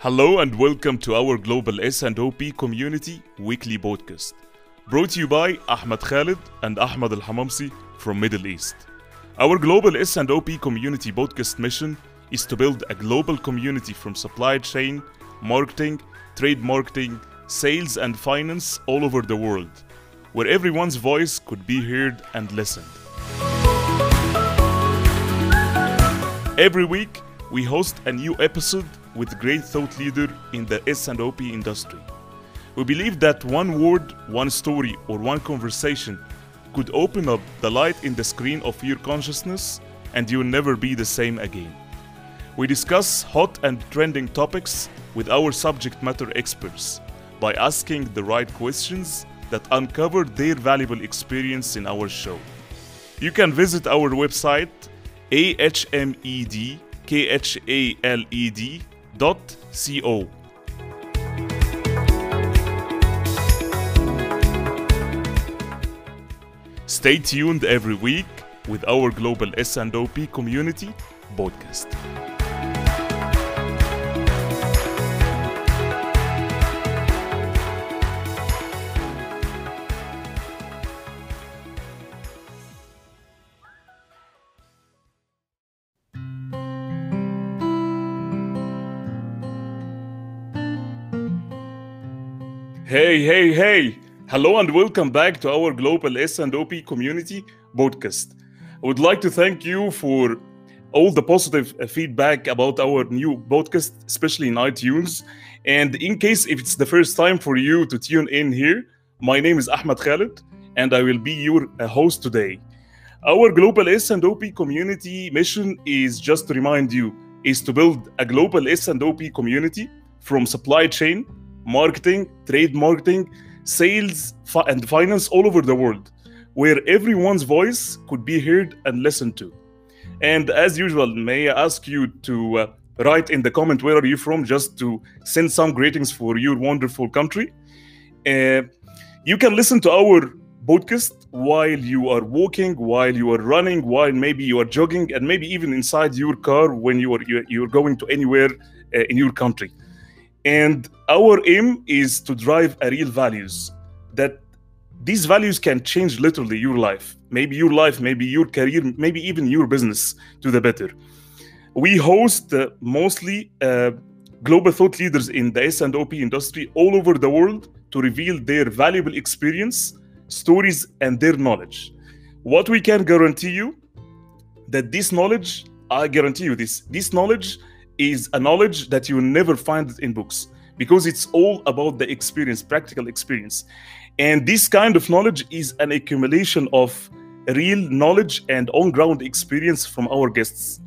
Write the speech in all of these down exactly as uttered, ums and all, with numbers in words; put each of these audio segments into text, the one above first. Hello and welcome to our global S and O P community weekly podcast, brought to you by Ahmed Khalid and Ahmed Al Hamamsi from Middle East. Our global S and O P community podcast mission is to build a global community from supply chain, marketing, trade marketing, sales and finance all over the world, where everyone's voice could be heard and listened. Every week, we host a new episode with great thought leader in the S and O P industry. We believe that one word, one story, or one conversation could open up the light in the screen of your consciousness, and you'll never be the same again. We discuss hot and trending topics with our subject matter experts by asking the right questions that uncover their valuable experience in our show. You can visit our website, ahmed khaled dot co. Stay tuned every week with our global S and O P community podcast. Hey, hey, hey! Hello and welcome back to our global S and O P community podcast. I would like to thank you for all the positive feedback about our new podcast, especially in iTunes. And in case if it's the first time for you to tune in here, my name is Ahmed Khalid and I will be your host today. Our global S and O P community mission is, just to remind you, is to build a global S and O P community from supply chain, marketing, trade marketing, sales, fi- and finance all over the world, where everyone's voice could be heard and listened to. And as usual, may I ask you to uh, write in the comment, where are you from, just to send some greetings for your wonderful country. Uh, you can listen to our podcast while you are walking, while you are running, while maybe you are jogging, and maybe even inside your car when you are you're going to anywhere uh, in your country. And our aim is to drive a real values, that these values can change literally your life, maybe your life, maybe your career, maybe even your business to the better. We host uh, mostly uh, global thought leaders in the S and O P industry all over the world to reveal their valuable experience, stories, and their knowledge. What we can guarantee you, that this knowledge, I guarantee you this, this knowledge is a knowledge that you never find in books, because it's all about the experience, practical experience. And this kind of knowledge is an accumulation of real knowledge and on-ground experience from our guests.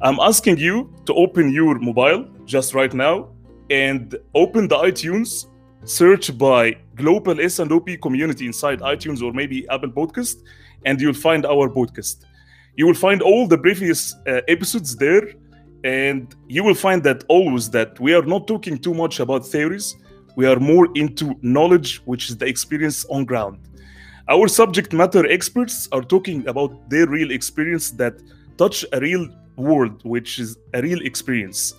I'm asking you to open your mobile just right now and open the iTunes, search by Global S and O P Community inside iTunes or maybe Apple podcast, and you'll find our podcast. You will find all the previous uh, episodes there. And you will find that always that we are not talking too much about theories. We are more into knowledge, which is the experience on ground. Our subject matter experts are talking about their real experience that touch a real world, which is a real experience.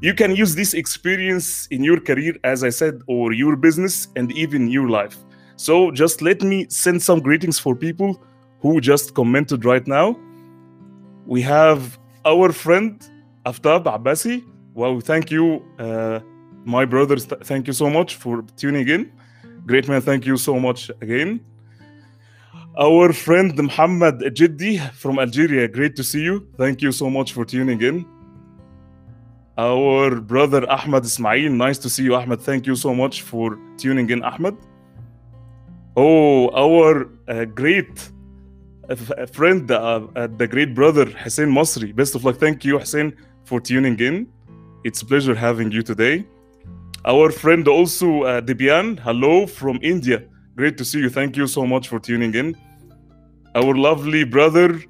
You can use this experience in your career, as I said, or your business and even your life. So just let me send some greetings for people who just commented right now. We have our friend, Aftab Abbasi. Wow, thank you, uh, my brothers. Th- thank you so much for tuning in. Great man, thank you so much again. Our friend Muhammad Jiddi from Algeria, great to see you. Thank you so much for tuning in. Our brother Ahmed Ismail, nice to see you, Ahmed. Thank you so much for tuning in, Ahmed. Oh, our uh, great a friend, uh, uh, the great brother Hussein Masri. Best of luck. Thank you, Hussein, for tuning in. It's a pleasure having you today. Our friend also, uh, Debian, hello from India. Great to see you. Thank you so much for tuning in. Our lovely brother,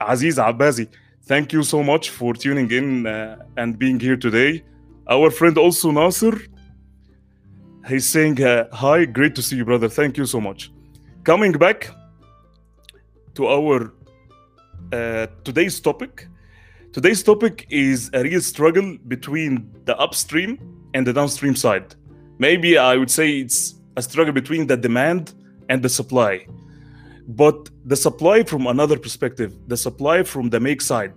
Aziz Abbasi. Thank you so much for tuning in uh, and being here today. Our friend also, Nasr. He's saying, uh, hi, great to see you, brother. Thank you so much. Coming back to our uh, today's topic. Today's topic is a real struggle between the upstream and the downstream side. Maybe I would say it's a struggle between the demand and the supply. But the supply from another perspective, the supply from the make side.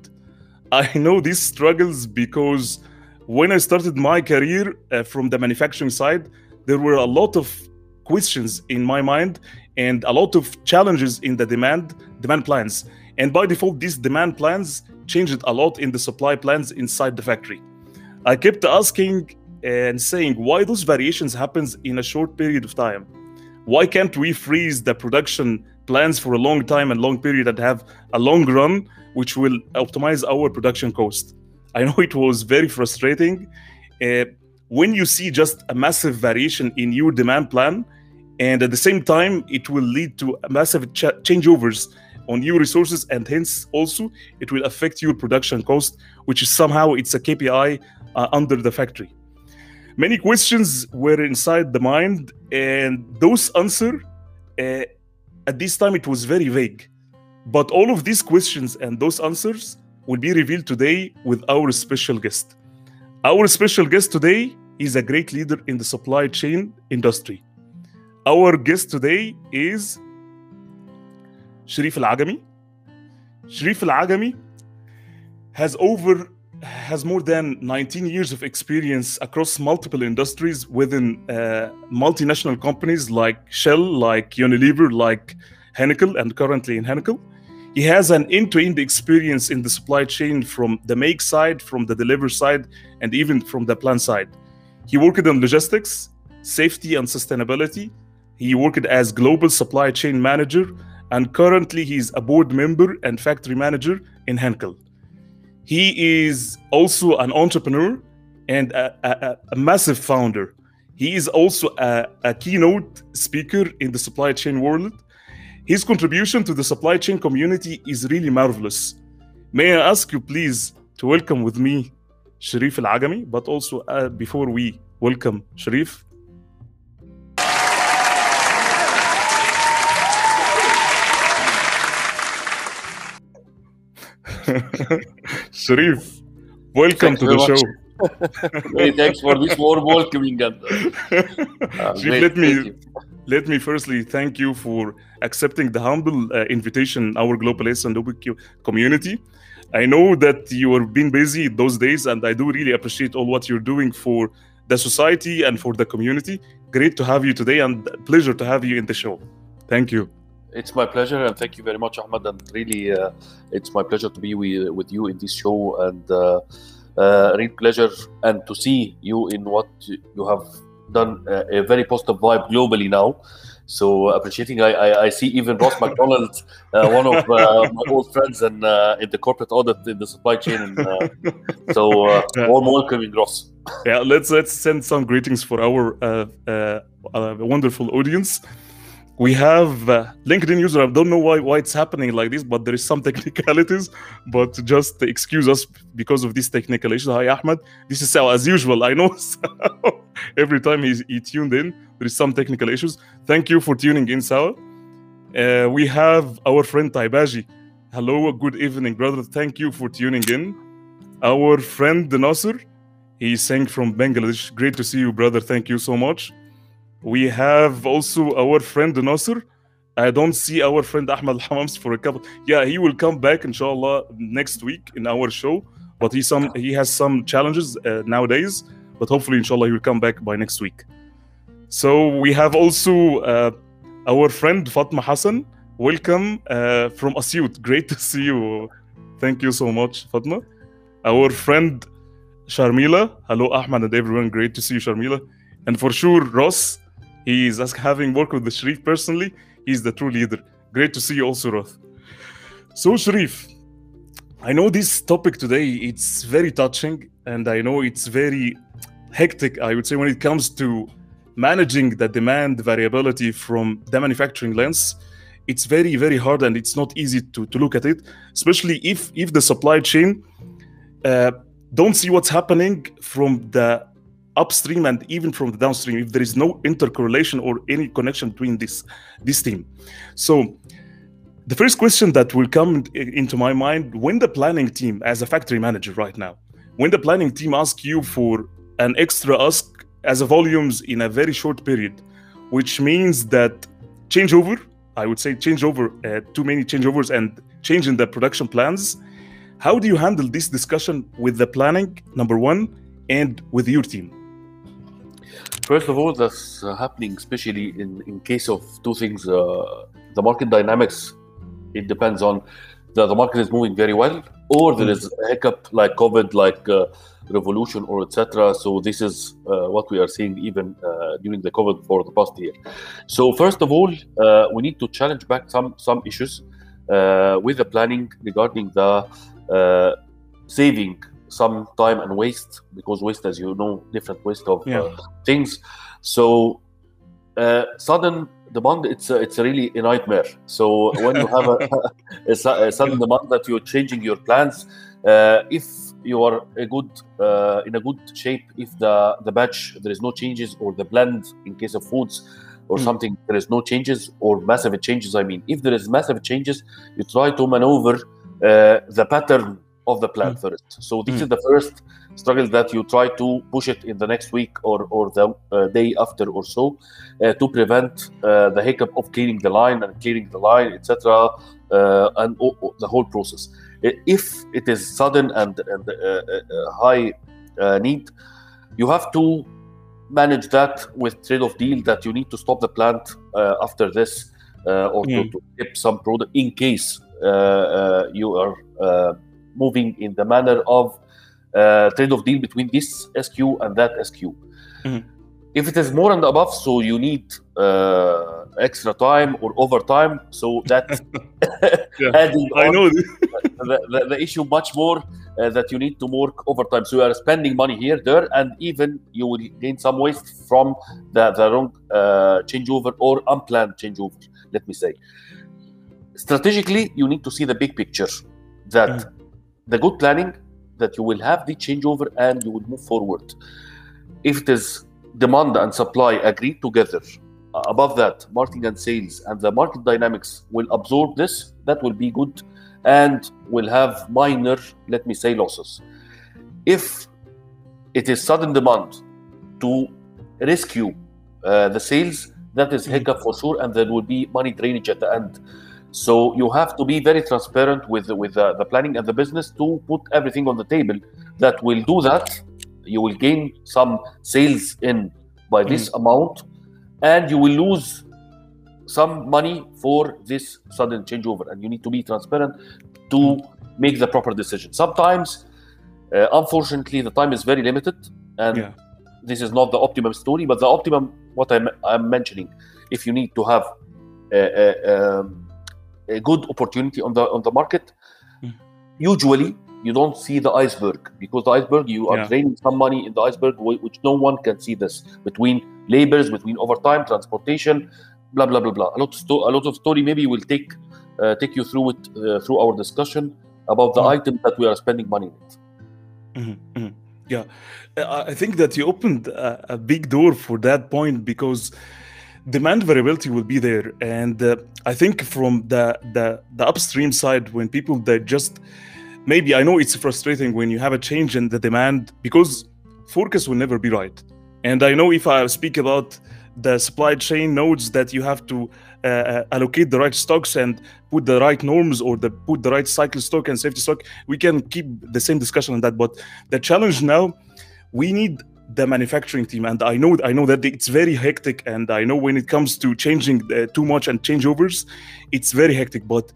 I know these struggles because when I started my career uh, from the manufacturing side, there were a lot of questions in my mind and a lot of challenges in the demand demand plans. And by default, these demand plans changed a lot in the supply plans inside the factory. I kept asking and saying why those variations happen in a short period of time. Why can't we freeze the production plans for a long time and long period and have a long run, which will optimize our production cost? I know it was very frustrating. Uh, when you see just a massive variation in your demand plan, and at the same time, it will lead to massive ch- changeovers on your resources, and hence also it will affect your production cost, which is somehow it's a K P I uh, under the factory. Many questions were inside the mind, and those answer uh, at this time it was very vague. But all of these questions and those answers will be revealed today with our special guest. Our special guest today is a great leader in the supply chain industry. Our guest today is Sharif Al-Agami. Sharif Al-Agami has over has more than nineteen years of experience across multiple industries within uh, multinational companies like Shell, like Unilever, like Henkel, and currently in Henkel. He has an end-to-end experience in the supply chain from the make side, from the deliver side, and even from the plan side. He worked on logistics, safety, and sustainability. He worked as global supply chain manager, and currently he is a board member and factory manager in Henkel. He is also an entrepreneur and a, a, a massive founder. He is also a, a keynote speaker in the supply chain world. His contribution to the supply chain community is really marvelous. May I ask you please to welcome with me Sharif Al-Agami, but also uh, before we welcome Sharif. Sharif, welcome thanks to the much. Show. Hey, thanks for this warm welcoming. Uh, Sharif, let me let me firstly thank you for accepting the humble uh, invitation our global S and O P community. I know that you have been busy those days, and I do really appreciate all what you're doing for the society and for the community. Great to have you today, and pleasure to have you in the show. Thank you. It's my pleasure, and thank you very much, Ahmed. And really, uh, it's my pleasure to be we, with you in this show, and uh, uh, real pleasure, and to see you in what you have done, uh, a very positive vibe globally now. So appreciating, I, I, I see even Ross MacDonald, uh, one of uh, my old friends, and uh, in the corporate audit in the supply chain. And, uh, so uh, warm welcoming, Ross. Yeah, let's let's send some greetings for our uh, uh, uh, wonderful audience. We have uh, LinkedIn user. I don't know why, why it's happening like this, but there is some technicalities. But just excuse us because of this technical issue. Hi, Ahmed. This is Sawa as usual. I know Sawa. Every time he's, he tuned in, there is some technical issues. Thank you for tuning in, Sawa. Uh, we have our friend Taibaji. Hello, good evening, brother. Thank you for tuning in. Our friend Nasr, he's saying from Bangladesh. Great to see you, brother. Thank you so much. We have also our friend Nasr. I don't see our friend Ahmed Al Hamamsi for a couple. Yeah, he will come back, inshallah, next week in our show. But he some he has some challenges uh, nowadays. But hopefully, inshallah, he will come back by next week. So we have also uh, our friend Fatma Hassan. Welcome uh, from Asyut. Great to see you. Thank you so much, Fatma. Our friend Sharmila. Hello, Ahmed and everyone. Great to see you, Sharmila. And for sure, Ross. He is, having worked with the Sharif personally, he's the true leader. Great to see you also, Roth. So, Sharif, I know this topic today, it's very touching, and I know it's very hectic, I would say, when it comes to managing the demand variability from the manufacturing lens. It's very, very hard, and it's not easy to, to look at it, especially if, if the supply chain uh, don't see what's happening from the upstream and even from the downstream, if there is no intercorrelation or any connection between this this team. So The first question that will come into my mind, when the planning team, as a factory manager right now, when the planning team asks you for an extra ask as a volumes in a very short period, which means that changeover, I would say changeover, uh, too many changeovers and change in the production plans, how do you handle this discussion with the planning, number one, and with your team? First of all, that's uh, happening, especially in, in case of two things. Uh, the market dynamics, it depends on the, the market is moving very well, or there is a hiccup like COVID, like uh, revolution, or et cetera. So this is uh, what we are seeing even uh, during the COVID for the past year. So first of all, uh, we need to challenge back some, some issues uh, with the planning regarding the uh, saving some time and waste, because waste, as you know, different waste of yeah. uh, things. So uh, sudden demand, it's a, it's really a nightmare. So when you have a, a, a sudden demand that you're changing your plans, uh, if you are a good uh, in a good shape, if the, the batch, there is no changes, or the blend in case of foods or mm. something, there is no changes or massive changes. I mean, if there is massive changes, you try to maneuver uh, the pattern of the plan mm. first. So this mm. is the first struggle that you try to push it in the next week or, or the uh, day after or so uh, to prevent uh, the hiccup of cleaning the line and clearing the line, et cetera. Uh, and oh, oh, the whole process. If it is sudden and, and uh, uh, high uh, need, you have to manage that with trade-off deal that you need to stop the plant uh, after this uh, or mm. to, to skip some product in case uh, uh, you are uh, moving in the manner of uh, trade-off deal between this S K U and that S K U. Mm-hmm. If it is more and above, so you need uh, extra time or overtime, so that yeah, adding I know the, the, the issue much more uh, that you need to work overtime. So you are spending money here, there, and even you will gain some waste from the, the wrong uh, changeover or unplanned changeover, let me say. Strategically, you need to see the big picture that mm-hmm. the good planning that you will have the changeover and you will move forward. If it is demand and supply agreed together, uh, above that, marketing and sales and the market dynamics will absorb this, that will be good and will have minor, let me say, losses. If it is sudden demand to rescue uh, the sales, that is hiccup for sure, and there will be money drainage at the end. So you have to be very transparent with, with uh, the planning and the business to put everything on the table that will do that. You will gain some sales in by this mm. amount, and you will lose some money for this sudden changeover. And you need to be transparent to make the proper decision. Sometimes, uh, unfortunately, the time is very limited, and yeah. this is not the optimum story, but the optimum, what I'm, I'm mentioning, if you need to have a... a, a a good opportunity on the on the market, mm. usually you don't see the iceberg, because the iceberg, you are yeah. draining some money in the iceberg, which no one can see this, between labors, between overtime, transportation, blah, blah, blah, blah. A lot of, sto- a lot of story. Maybe we'll take uh, take you through it uh, through our discussion about the mm. item that we are spending money on. Mm-hmm. Mm-hmm. Yeah, I think that you opened a, a big door for that point, because demand variability will be there, and uh, I think from the, the the upstream side, when people that just maybe I know it's frustrating when you have a change in the demand, because forecast will never be right. And I know if I speak about the supply chain nodes that you have to uh, allocate the right stocks and put the right norms, or the put the right cycle stock and safety stock, we can keep the same discussion on that. But the challenge now, we need the manufacturing team, and I know I know that it's very hectic, and I know when it comes to changing uh, too much and changeovers, it's very hectic. But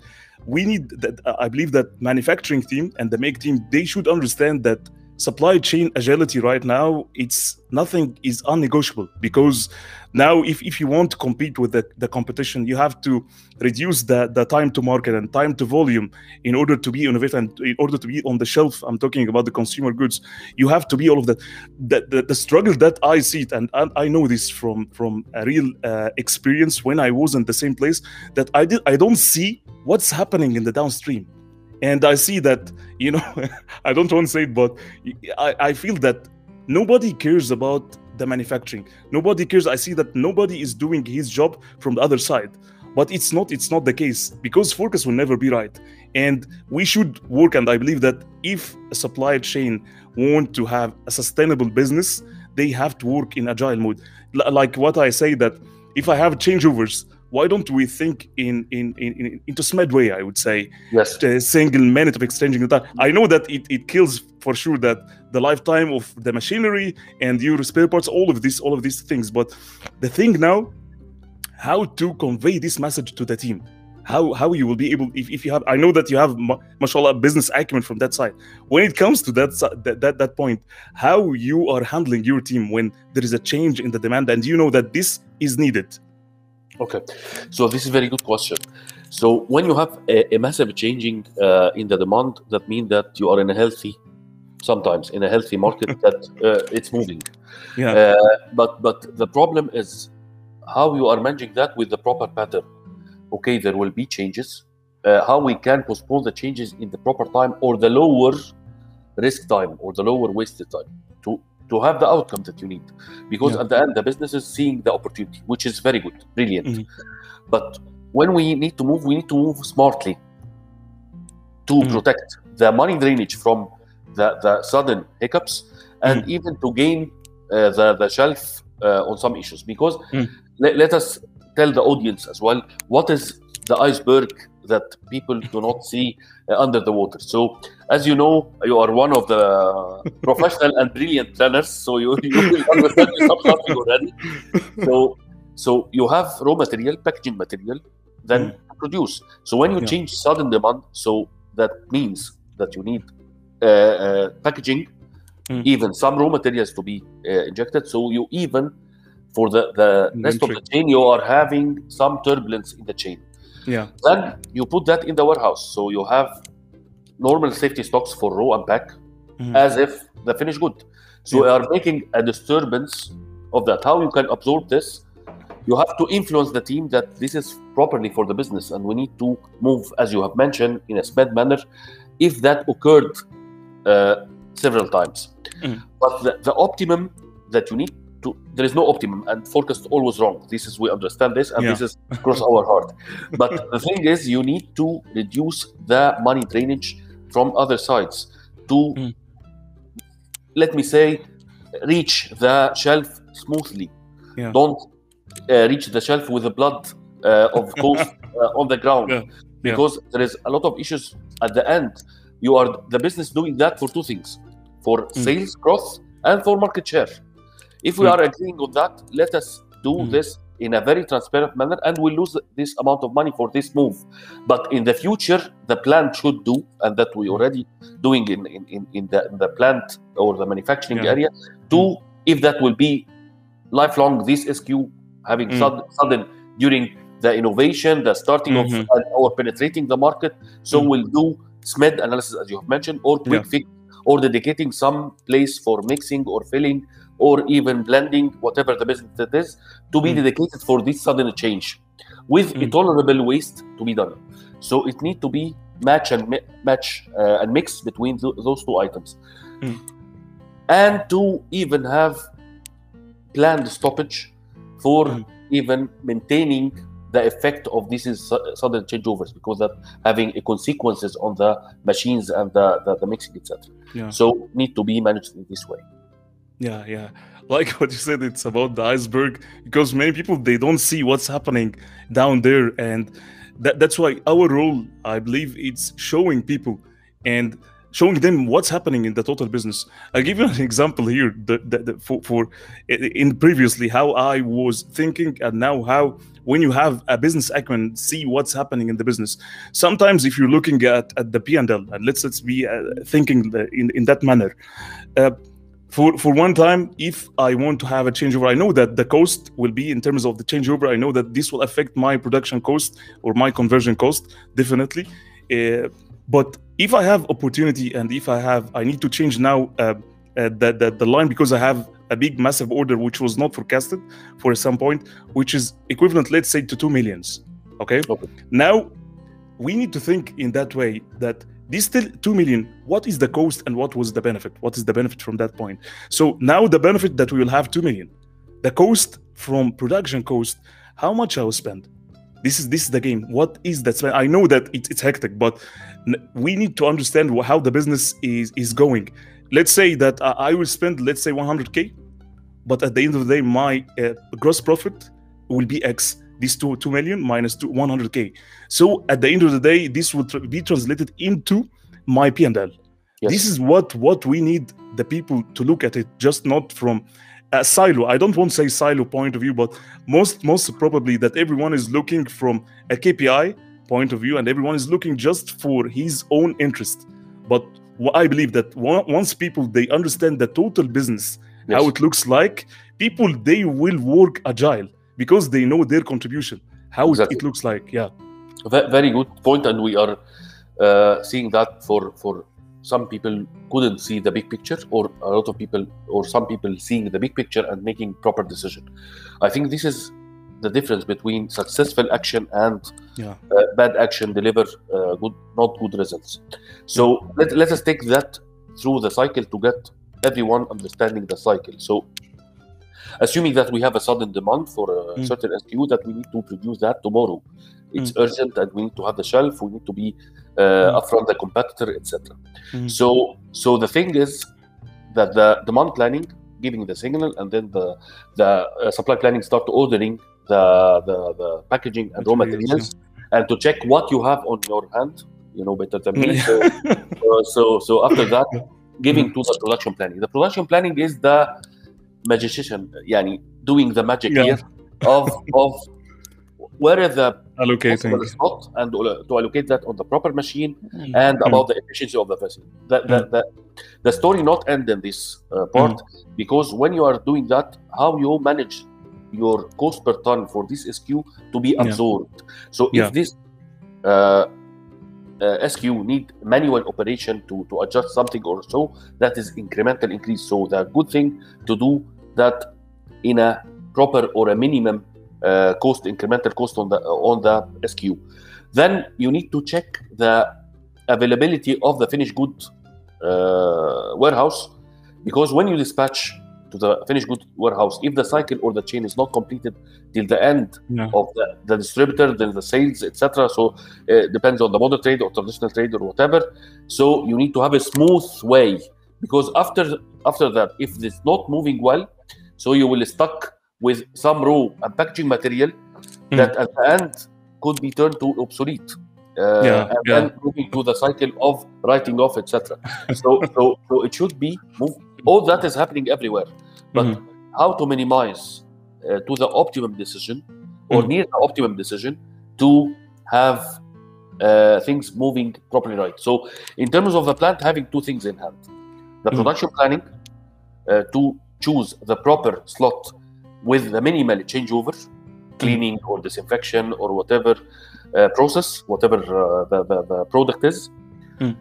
we need that. I believe that manufacturing team and the make team, they should understand that supply chain agility right now, it's nothing is unnegotiable, because now if, if you want to compete with the, the competition, you have to reduce the, the time to market and time to volume in order to be innovative and in order to be on the shelf. I'm talking about the consumer goods. You have to be all of that. The, the, the struggle that I see it, and I, I know this from, from a real uh, experience when I was in the same place, that I did, I don't see what's happening in the downstream. And I see that, you know, I don't want to say it, but I, I feel that nobody cares about the manufacturing. Nobody cares. I see that nobody is doing his job from the other side. But it's not, it's not the case, because forecast will never be right. And we should work, and I believe that if a supply chain want to have a sustainable business, they have to work in agile mode. L- like what I say, that if I have changeovers, why don't we think in in, in, in into SMED way, I would say, yes, a single minute of exchanging the time. I know that it, it kills for sure that the lifetime of the machinery and your spare parts, all of this, all of these things. But the thing now, how to convey this message to the team, how how you will be able, if, if you have, I know that you have, mashallah, business acumen from that side. When it comes to that, that that that point, how you are handling your team when there is a change in the demand and you know that this is needed? Okay, so this is a very good question. So when you have a, a massive changing uh, in the demand, that means that you are in a healthy, sometimes in a healthy market that uh, it's moving. Yeah. Uh, but but the problem is how you are managing that with the proper pattern. Okay, there will be changes. Uh, how we can postpone the changes in the proper time, or the lower risk time, or the lower wasted time to, to have the outcome that you need. Because yeah. at the end, the business is seeing the opportunity, which is very good, brilliant. Mm-hmm. But when we need to move, we need to move smartly to mm-hmm. protect the money drainage from the, the sudden hiccups, and mm-hmm. even to gain uh, the, the shelf uh, on some issues. Because mm-hmm. let, let us tell the audience as well, what is the iceberg that people do not see uh, under the water. So, as you know, you are one of the professional and brilliant planners, so you, you will understand something already. So, so you have raw material, packaging material, then mm. produce. So when you yeah. change sudden demand, so that means that you need uh, uh, packaging, mm. even some raw materials to be uh, injected. So you even for the, the rest of the chain, you are having some turbulence in the chain. Yeah. Then you put that in the warehouse. So you have normal safety stocks for raw and pack mm-hmm. as if the finished good. So yeah. you are making a disturbance of that. How you can absorb this? You have to influence the team that this is properly for the business. And we need to move, as you have mentioned, in a smart manner if that occurred uh, several times. Mm. But the, the optimum that you need, to, there is no optimum, and forecast always wrong. This is, we understand this, and yeah. this is across our heart. But the thing is, you need to reduce the money drainage from other sides to, mm. let me say, reach the shelf smoothly. Yeah. Don't uh, reach the shelf with the blood uh, of ghosts uh, on the ground, yeah. Yeah. because there is a lot of issues at the end. You are the business doing that for two things, for mm. sales growth and for market share. If we are agreeing on that, let us do mm-hmm. this in a very transparent manner, and we'll lose this amount of money for this move. But in the future, the plant should do, and that we're already doing in, in, in, the, in the plant or the manufacturing yeah. area, to, mm-hmm. if that will be lifelong, this S Q having mm-hmm. sudden, sudden during the innovation, the starting mm-hmm. of uh, or penetrating the market. So mm-hmm. we'll do SMED analysis, as you have mentioned, or quick yeah. fix, or dedicating some place for mixing or filling, or even blending, whatever the business that is, to be mm. dedicated for this sudden change, with mm. a tolerable waste to be done. So it need to be match and mi- match uh, and mix between th- those two items, mm. and to even have planned stoppage for mm. even maintaining the effect of this is su- sudden changeovers, because that having a consequences on the machines and the the, the mixing, et cetera. Yeah. So need to be managed in this way. Yeah, yeah. Like what you said, it's about the iceberg, because many people, they don't see what's happening down there. And that, that's why our role, I believe, it's showing people and showing them what's happening in the total business. I'll give you an example here the, the, the, for, for in previously how I was thinking, and now how, when you have a business acumen, see what's happening in the business. Sometimes if you're looking at, at the P and L, and let's, let's be uh, thinking in, in that manner. Uh, For for one time, if I want to have a changeover, I know that the cost will be in terms of the changeover. I know that this will affect my production cost or my conversion cost, definitely. Uh, but if I have opportunity, and if I have, I need to change now uh, uh, the, the, the line, because I have a big, massive order, which was not forecasted for some point, which is equivalent, let's say, to two millions. Okay? Okay. Now, we need to think in that way that this still two million, what is the cost and what was the benefit? What is the benefit from that point? So now the benefit that we will have two million, the cost from production cost, how much I will spend? This is this is the game. What is that span? I know that it, it's hectic, but we need to understand how the business is is going. Let's say that I will spend, let's say, one hundred K, but at the end of the day, my uh, gross profit will be X. These two two million minus two one hundred K. So at the end of the day, this will tra- be translated into my P and L. Yes. This is what what we need the people to look at it, just not from a silo. I don't want to say silo point of view, but most most probably that everyone is looking from a K P I point of view, and everyone is looking just for his own interest. But I believe that once people they understand the total business, yes, how it looks like, people they will work agile, because they know their contribution, how exactly it looks like. Yeah, very good point, and we are uh, seeing that for for some people couldn't see the big picture, or a lot of people, or some people seeing the big picture and making proper decision. I think this is the difference between successful action and yeah. uh, bad action deliver uh, good, not good results. So yeah. let let us take that through the cycle to get everyone understanding the cycle. So, assuming that we have a sudden demand for a mm. certain S K U that we need to produce that tomorrow, it's mm. urgent, and we need to have the shelf. We need to be uh, mm. upfront the competitor, et cetera. Mm. So, so the thing is that the demand planning giving the signal, and then the the uh, supply planning start ordering the the, the packaging and raw materials, yeah. and to check what you have on your hand, you know better than me. So, uh, so, so after that, giving to the production planning. The production planning is the magician, yani doing the magic yeah. here of of where is the allocating spot and to allocate that on the proper machine, mm. and about mm. the efficiency of the vessel. The the, mm. the, the story not end in this uh, part, mm. because when you are doing that, how you manage your cost per ton for this S K U to be absorbed. Yeah. So if yeah. this uh, Uh, S Q need manual operation to, to adjust something or so, that is incremental increase. So the good thing to do that in a proper or a minimum uh, cost, incremental cost on the on the S Q. Then you need to check the availability of the finished good uh, warehouse, because when you dispatch to the finished good warehouse, if the cycle or the chain is not completed till the end no. of the, the distributor, then the sales, et cetera. So it uh, depends on the modern trade or traditional trade or whatever. So you need to have a smooth way, because after after that, if it's not moving well, so you will stuck with some raw and packaging material mm. that at the end could be turned to obsolete. Uh, yeah, and yeah. then moving to the cycle of writing off, et cetera. So, so, so it should be moved. All that is happening everywhere, but mm-hmm. how to minimize uh, to the optimum decision or mm-hmm. near the optimum decision to have uh, things moving properly right. So, in terms of the plant, having two things in hand: the mm-hmm. production planning uh, to choose the proper slot with the minimal changeover, cleaning or disinfection or whatever. Uh, process, whatever uh, the, the, the product is, mm.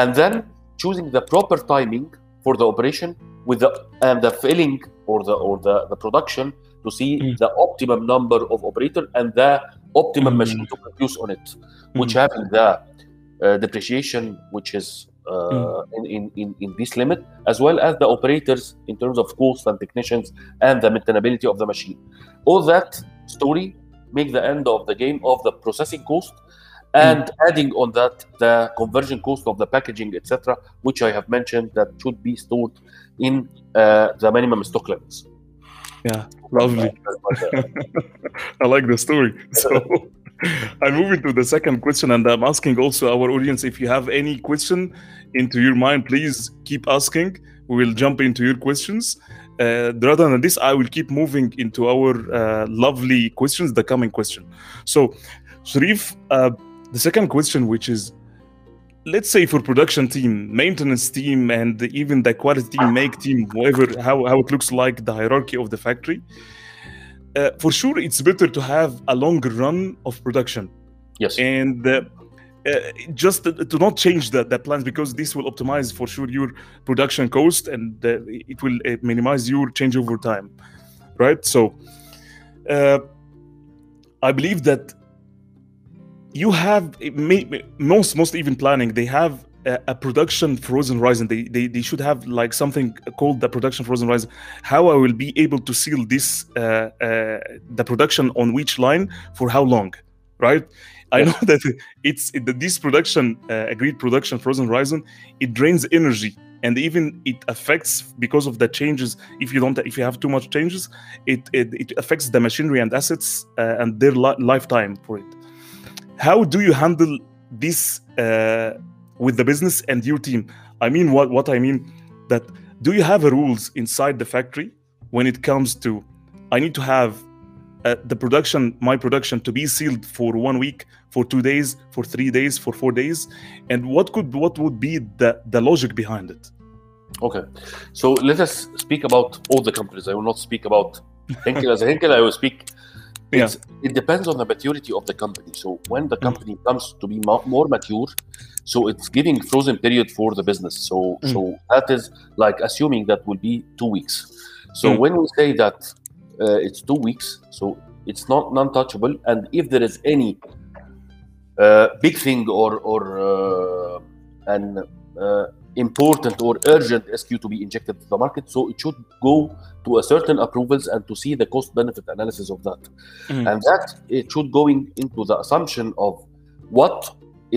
and then choosing the proper timing for the operation with the and the filling or the or the, the production to see mm. the optimum number of operator and the optimum mm. machine to produce on it, mm. which having the uh, depreciation which is uh, mm. in, in, in this limit, as well as the operators in terms of cost and technicians and the maintainability of the machine. All that story make the end of the game of the processing cost, and mm. adding on that the conversion cost of the packaging, et cetera, which I have mentioned that should be stored in uh, the minimum stock levels. Yeah, lovely. I like the story. So I'm moving to the second question, and I'm asking also our audience, if you have any question into your mind, please keep asking. We will jump into your questions. Uh, rather than this, I will keep moving into our uh, lovely questions, the coming question. So, Sharif, uh, the second question, which is, let's say for production team, maintenance team, and even the quality make team, whatever, how, how it looks like, the hierarchy of the factory, uh, for sure, it's better to have a long run of production. Yes. And uh, Uh, just to, to not change the, the plans, because this will optimize for sure your production cost, and uh, it will uh, minimize your changeover time, right? So uh, I believe that you have, may, most most even planning, they have a, a production frozen horizon. They, they they should have like something called the production frozen horizon. How I will be able to seal this uh, uh, the production on which line for how long, right? I know that it's it, this production uh, agreed production frozen horizon, it drains energy, and even it affects, because of the changes, if you don't if you have too much changes, it it, it affects the machinery and assets uh, and their li- lifetime for it. How do you handle this uh, with the business and your team? I mean, what what I mean that do you have rules inside the factory when it comes to I need to have Uh, the production, my production, to be sealed for one week, for two days, for three days, for four days, and what could, what would be the, the logic behind it? Okay, so let us speak about all the companies. I will not speak about Henkel as a Henkel. I will speak. Yeah. It depends on the maturity of the company. So when the company mm. comes to be ma- more mature, so it's giving frozen period for the business. So mm. so that is like assuming that will be two weeks. So mm. when we say that. Uh, it's two weeks, so it's not non-touchable. And if there is any uh, big thing or or uh, an uh, important or urgent S K U to be injected to the market, so it should go to a certain approvals and to see the cost-benefit analysis of that. Mm-hmm. And that it should going into the assumption of what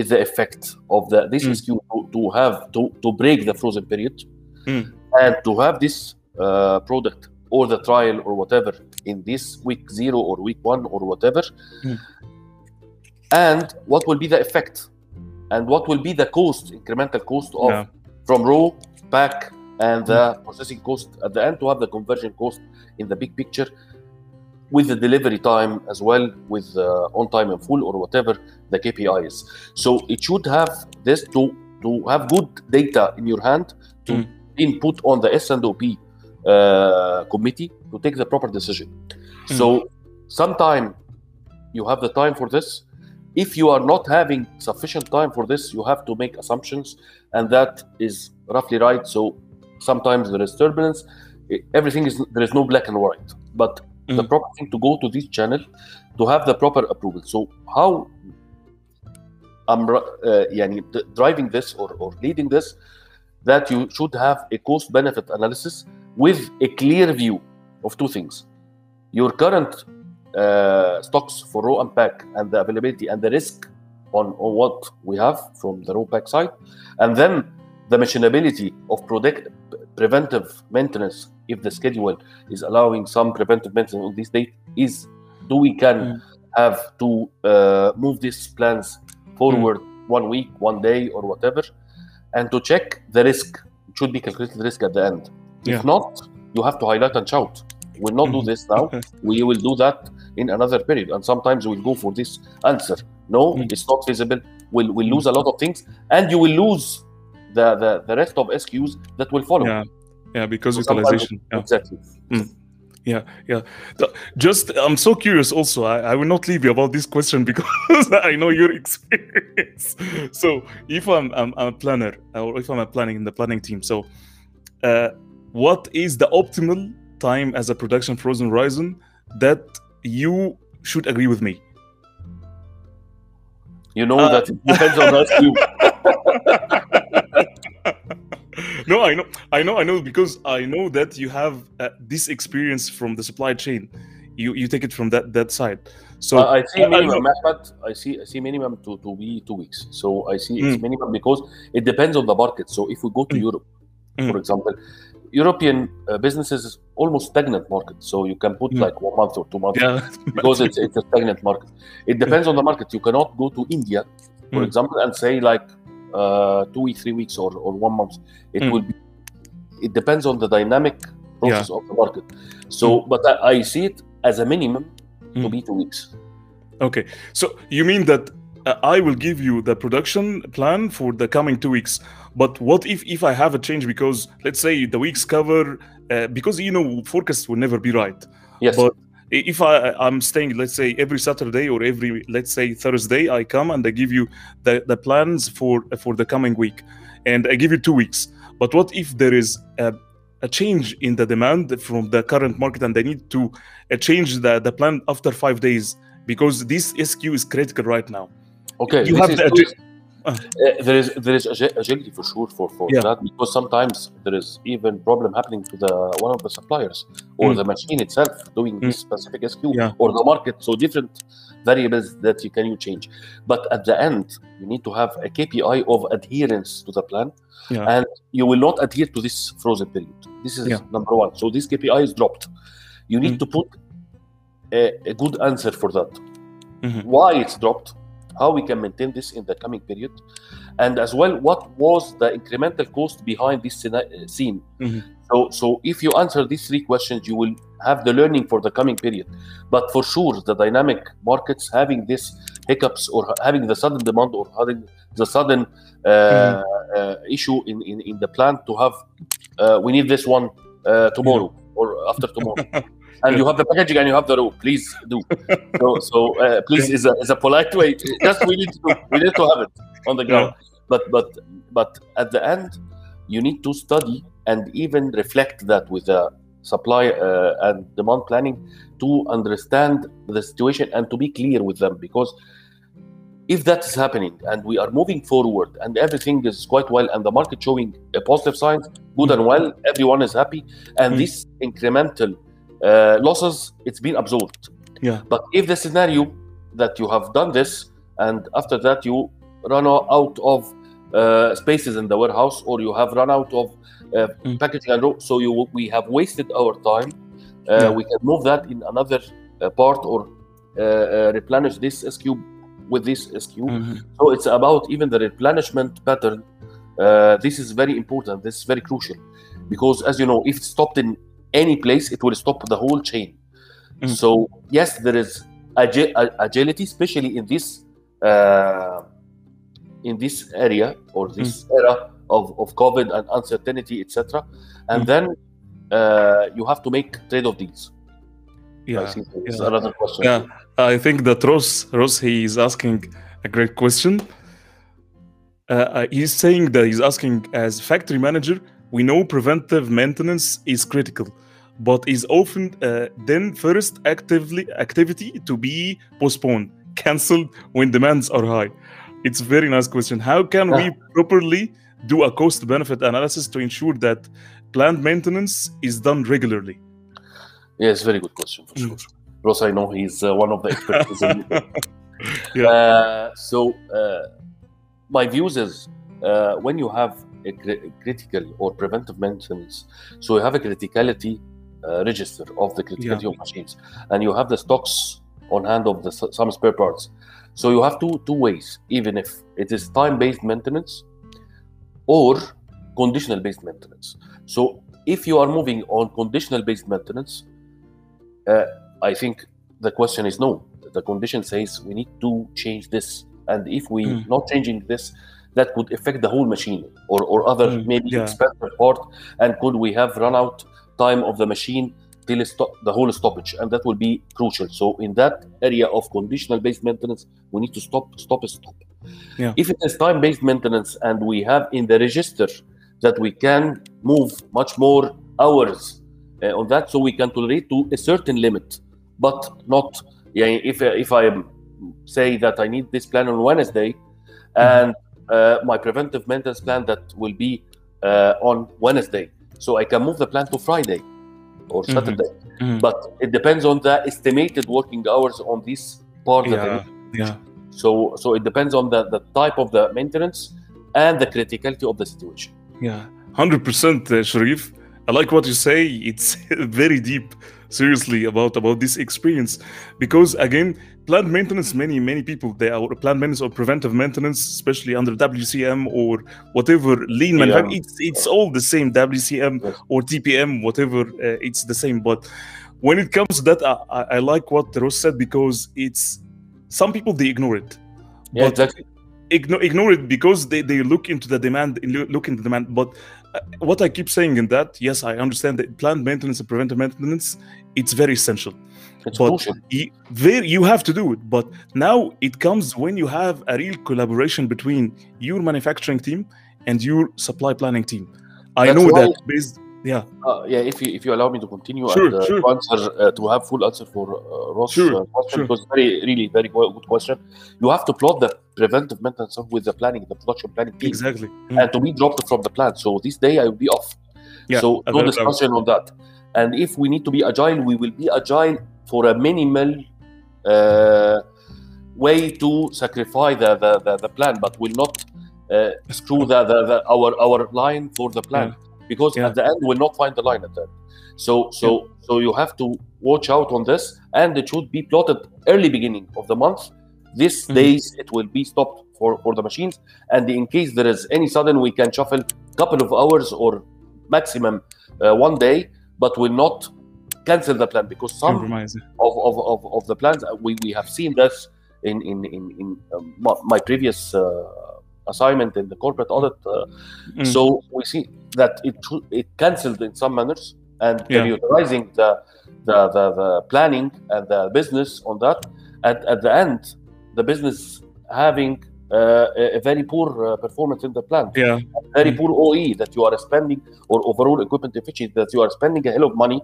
is the effect of the this mm-hmm. S K U to, to have to, to break the frozen period mm-hmm. and to have this uh, product or the trial or whatever in this week zero or week one or whatever mm. and what will be the effect and what will be the cost, incremental cost of yeah. from raw back and the mm. processing cost at the end, to have the conversion cost in the big picture with the delivery time as well, with uh, on time and full or whatever the K P I is. So it should have this to to have good data in your hand to mm. input on the S and O P Uh, committee to take the proper decision. Mm. So sometime you have the time for this. If you are not having sufficient time for this, you have to make assumptions, and that is roughly right. So sometimes there is turbulence. Everything is, there is no black and white, but mm. the proper thing to go to this channel to have the proper approval. So how I'm uh, yani, driving this or, or leading this, that you should have a cost-benefit analysis with a clear view of two things: your current uh, stocks for raw and pack and the availability and the risk on, on what we have from the raw pack side, and then the machinability of product preventive maintenance, if the schedule is allowing some preventive maintenance on this date, is do we can mm. have to uh, move these plans forward mm. one week, one day or whatever, and to check the risk. It should be calculated risk at the end. If yeah. not, you have to highlight and shout. We'll not do this now. We will do that in another period. And sometimes we'll go for this answer. No, mm. it's not feasible. We'll, we'll lose a lot of things. And you will lose the, the, the rest of S K Us that will follow. Yeah, yeah, because so utilization. Yeah. Exactly. Mm. Yeah, yeah. Just, I'm so curious also. I, I will not leave you about this question because I know your experience. So if I'm, I'm, I'm a planner, or if I'm a planning in the planning team, so... Uh, what is the optimal time as a production frozen horizon that you should agree with me? You know uh, that it depends on us too. No, I know, I know, I know, because I know that you have uh, this experience from the supply chain. You you take it from that that side. So uh, I see uh, minimum. I, I see I see minimum to, to be two weeks. So I see mm. it's minimum because it depends on the market. So if we go to mm. Europe, mm. for example. European uh, businesses is almost stagnant market, so you can put mm. like one month or two months yeah. because it's, it's a stagnant market. It depends on the market. You cannot go to India, for mm. example, and say like uh, two weeks, three weeks, or, or one month. It mm. will be. It depends on the dynamic process yeah. of the market. So, mm. but I, I see it as a minimum mm. to be two weeks. Okay, so you mean that uh, I will give you the production plan for the coming two weeks. But what if, if I have a change because, let's say, the weeks cover, uh, because, you know, forecasts will never be right. Yes. But if I, I'm staying, let's say, every Saturday or every, let's say, Thursday, I come and I give you the, the plans for, for the coming week. And I give you two weeks. But what if there is a, a change in the demand from the current market and they need to uh, change the, the plan after five days? Because this S K U is critical right now. Okay. You have to adjust. Uh, there is there is agility for sure for, for yeah. that, because sometimes there is even problem happening to the one of the suppliers or mm. the machine itself doing mm. specific S K U yeah. or the market. So different variables that you can you change. But at the end, you need to have a K P I of adherence to the plan, yeah. and you will not adhere to this frozen period. This is yeah. number one. So this K P I is dropped. You need mm. to put a, a good answer for that. Mm-hmm. Why it's dropped? How we can maintain this in the coming period, and as well, what was the incremental cost behind this scene? Mm-hmm. So, so if you answer these three questions, you will have the learning for the coming period. But for sure, the dynamic markets having these hiccups or having the sudden demand or having the sudden uh, mm-hmm. uh, issue in, in, in the plant to have, uh, we need this one uh, tomorrow yeah. or after tomorrow. And you have the packaging and you have the row. Please do. So, so uh, please is a is a polite way. Just we need to we need to have it on the ground. Yeah. But but but at the end, you need to study and even reflect that with the supply uh, and demand planning to understand the situation and to be clear with them, because if that is happening and we are moving forward and everything is quite well and the market showing a positive signs, good mm-hmm. and well, everyone is happy, and mm-hmm. this incremental Uh, losses, it's been absorbed. Yeah. But if the scenario that you have done this, and after that you run out of uh, spaces in the warehouse, or you have run out of uh, mm. packaging and rope, so you we have wasted our time. Uh, yeah. We can move that in another uh, part or uh, uh, replenish this S K U with this S K U. Mm-hmm. So it's about even the replenishment pattern. Uh, this is very important. This is very crucial, because as you know, if it's stopped in any place, it will stop the whole chain. Mm. So yes, there is agi- agility, especially in this uh, in this area or this mm. era of, of COVID and uncertainty, et cetera. And mm. then uh, you have to make trade-off deals. Yeah, I think it's yeah. another question. Yeah, I think that Ross, Ross, he is asking a great question. Uh, he's saying that he's asking as factory manager. We know preventive maintenance is critical, but is often uh, then first actively activity to be postponed, cancelled when demands are high. It's a very nice question. How can yeah. we properly do a cost-benefit analysis to ensure that plant maintenance is done regularly? Yes, very good question for sure. Ross, I know he's uh, one of the experts. yeah. uh, so uh, my views is uh, when you have a critical or preventive maintenance, so you have a criticality uh, register of the criticality yeah. of machines, and you have the stocks on hand of the some spare parts. So you have two two ways, even if it is time-based maintenance or conditional-based maintenance. So if you are moving on conditional-based maintenance, uh, I think the question is no. The condition says we need to change this, and if we mm. not changing this, that could affect the whole machine or, or other mm, maybe yeah. expensive part, and could we have run out time of the machine till stop, the whole stoppage, and that will be crucial. So in that area of conditional based maintenance, we need to stop, stop, stop. Yeah. If it is time based maintenance and we have in the register that we can move much more hours uh, on that, so we can tolerate to a certain limit, but not yeah, if, if I say that I need this plan on Wednesday and mm-hmm. Uh, my preventive maintenance plan that will be uh, on Wednesday, so I can move the plan to Friday or mm-hmm. Saturday, mm-hmm. but it depends on the estimated working hours on this part yeah. of it. Yeah. So, so it depends on the, the type of the maintenance and the criticality of the situation. Yeah, one hundred percent uh, Sharif. I like what you say. It's very deep, seriously, about, about this experience. Because again, plant maintenance, many, many people, they are plant maintenance or preventive maintenance, especially under W C M or whatever, lean manufacturing, yeah. it's, it's all the same, W C M yes. or T P M, whatever, uh, it's the same. But when it comes to that, I, I like what Ross said, because it's, some people, they ignore it. Yeah, but exactly. Ignore, ignore it because they, they look into the demand, look into the demand. But what I keep saying in that, yes, I understand that plant maintenance and preventive maintenance, it's very essential. It's but crucial. You, there you have to do it. But now it comes when you have a real collaboration between your manufacturing team and your supply planning team. I That's know right. that based Yeah. Uh, yeah. If you if you allow me to continue sure, and uh, sure. to answer uh, to have full answer for uh, Ross' sure, uh, question, sure. it was very really very good question. You have to plot the preventive maintenance with the planning, the production planning team. Exactly. Mm. And we dropped from the plan, so this day I will be off. Yeah, so no discussion on that. And if we need to be agile, we will be agile for a minimal uh, way to sacrifice the, the, the, the plan, but will not uh, screw the, the, the our our line for the plan. Yeah. Because yeah. at the end, we'll not find the line at the end. So, so, yeah. so you have to watch out on this, and it should be plotted early beginning of the month. This mm-hmm. days, it will be stopped for, for the machines. And in case there is any sudden, we can shuffle a couple of hours or maximum uh, one day, but will not cancel the plan, because some of, of, of, of the plans, we, we have seen this in, in, in, in um, my, my previous uh, assignment in the corporate audit. Uh, mm. So we see that it it cancelled in some manners, and yeah. prioritizing the, the the the planning and the business on that. And at the end, the business having uh, a very poor uh, performance in the plant. Yeah. Very mm. poor O E that you are spending, or overall equipment efficiency that you are spending a hell of money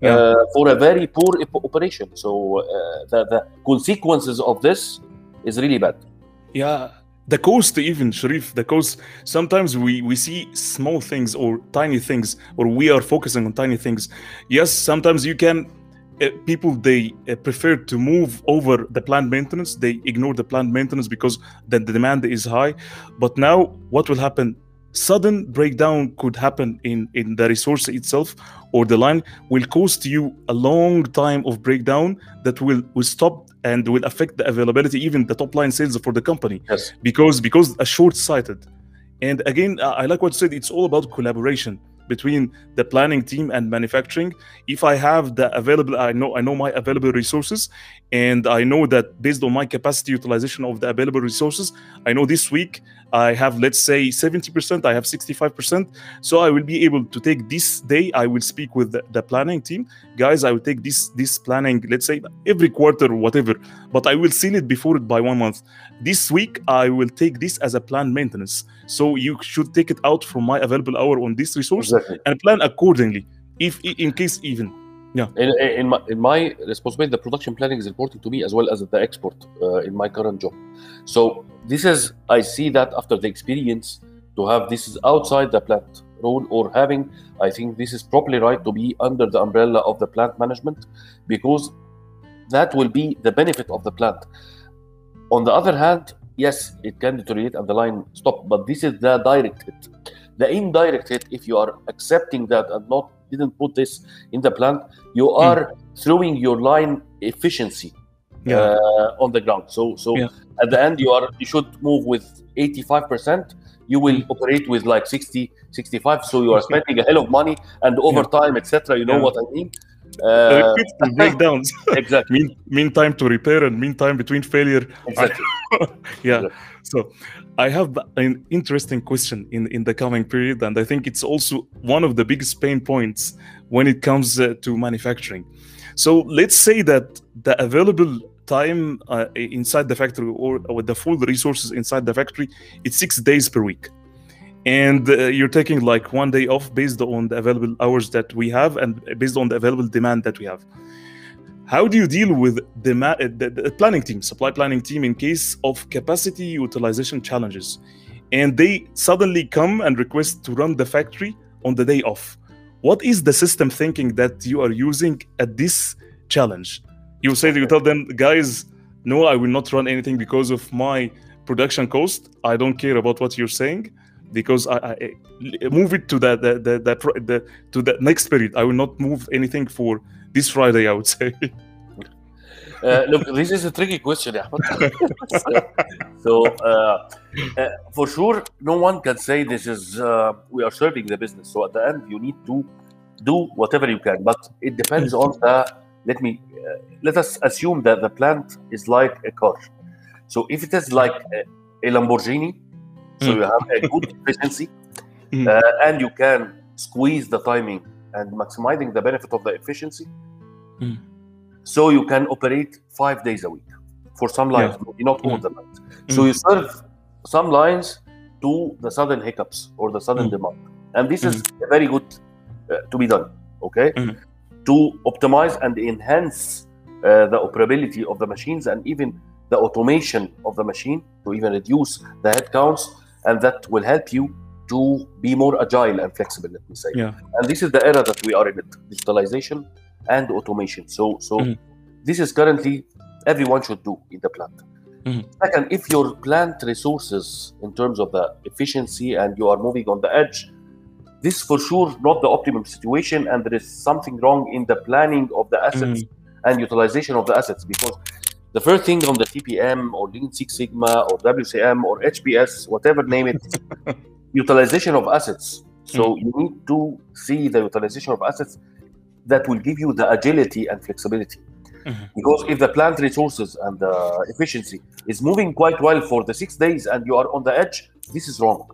yeah. uh, for a very poor operation. So uh, the, the consequences of this is really bad. Yeah. The cost, even Sharif, the cost. Sometimes we, we see small things or tiny things, or we are focusing on tiny things. Yes, sometimes you can. Uh, people they uh, prefer to move over the planned maintenance. They ignore the planned maintenance because the, the demand is high. But now, what will happen? Sudden breakdown could happen in in the resource itself, or the line will cost you a long time of breakdown that will, will stop and will affect the availability, even the top line sales for the company. Yes. Because because a short-sighted. And again, I like what you said, it's all about collaboration between the planning team and manufacturing. If I have the available, I know I know my available resources, and I know that based on my capacity utilization of the available resources, I know this week I have, let's say, seventy percent, I have sixty-five percent. So I will be able to take this day, I will speak with the, the planning team. Guys, I will take this this planning, let's say, every quarter or whatever, but I will seal it before it by one month. This week, I will take this as a planned maintenance. So you should take it out from my available hour on this resource exactly. and plan accordingly, if in case even. Yeah. In, in, my, in my responsibility, the production planning is important to me as well as the export uh, in my current job. So this is, I see that after the experience, to have this is outside the plant role, or having, I think this is properly right to be under the umbrella of the plant management, because that will be the benefit of the plant. On the other hand, yes, it can deteriorate and the line stop, but this is the direct hit. The indirect hit, if you are accepting that and not didn't put this in the plant, you are mm. throwing your line efficiency yeah. uh, on the ground. So, so yeah. at the end, you are you should move with eighty-five percent. You will mm. operate with like sixty, sixty-five. So you are spending a hell of money and overtime, yeah. et cetera. You know yeah. what I mean? Uh, the breakdowns. Exactly. mean, mean time to repair and mean time between failure. Exactly. yeah. Exactly. So I have an interesting question in, in the coming period, and I think it's also one of the biggest pain points when it comes uh, to manufacturing. So let's say that the available time uh, inside the factory, or, or the full resources inside the factory, it's six days per week. And uh, you're taking like one day off based on the available hours that we have and based on the available demand that we have. How do you deal with dema- the, the planning team, supply planning team, in case of capacity utilization challenges? And they suddenly come and request to run the factory on the day off. What is the system thinking that you are using at this challenge? You say, you tell them, guys, no, I will not run anything because of my production cost. I don't care about what you're saying. Because I, I move it to the the, the the the to the next period. I will not move anything for this Friday, I would say. uh, look, this is a tricky question, Ahmed. so, so uh, uh, for sure, no one can say this is uh, we are serving the business. So at the end, you need to do whatever you can. But it depends on the. Let me uh, let us assume that the plant is like a car. So if it is like a, a Lamborghini. So you have a good efficiency mm. uh, and you can squeeze the timing and maximizing the benefit of the efficiency. Mm. So you can operate five days a week for some lines, yeah. not all mm. the lines. Mm. So you serve some lines to the sudden hiccups or the sudden mm. demand. And this mm. is a very good uh, to be done, okay? Mm-hmm. To optimize and enhance uh, the operability of the machines and even the automation of the machine, to even reduce the headcounts, and that will help you to be more agile and flexible, let me say. Yeah. And this is the era that we are in, it, digitalization and automation. So, so mm-hmm. this is currently everyone should do in the plant. Mm-hmm. Second, if your plant resources in terms of the efficiency and you are moving on the edge, this for sure not the optimum situation, and there is something wrong in the planning of the assets mm-hmm. and utilization of the assets, because the first thing on the T P M or Lean Six Sigma or W C M or H P S, whatever name it, utilization of assets. So mm-hmm. you need to see the utilization of assets that will give you the agility and flexibility. Mm-hmm. Because if the plant resources and the efficiency is moving quite well for the six days and you are on the edge, this is wrong.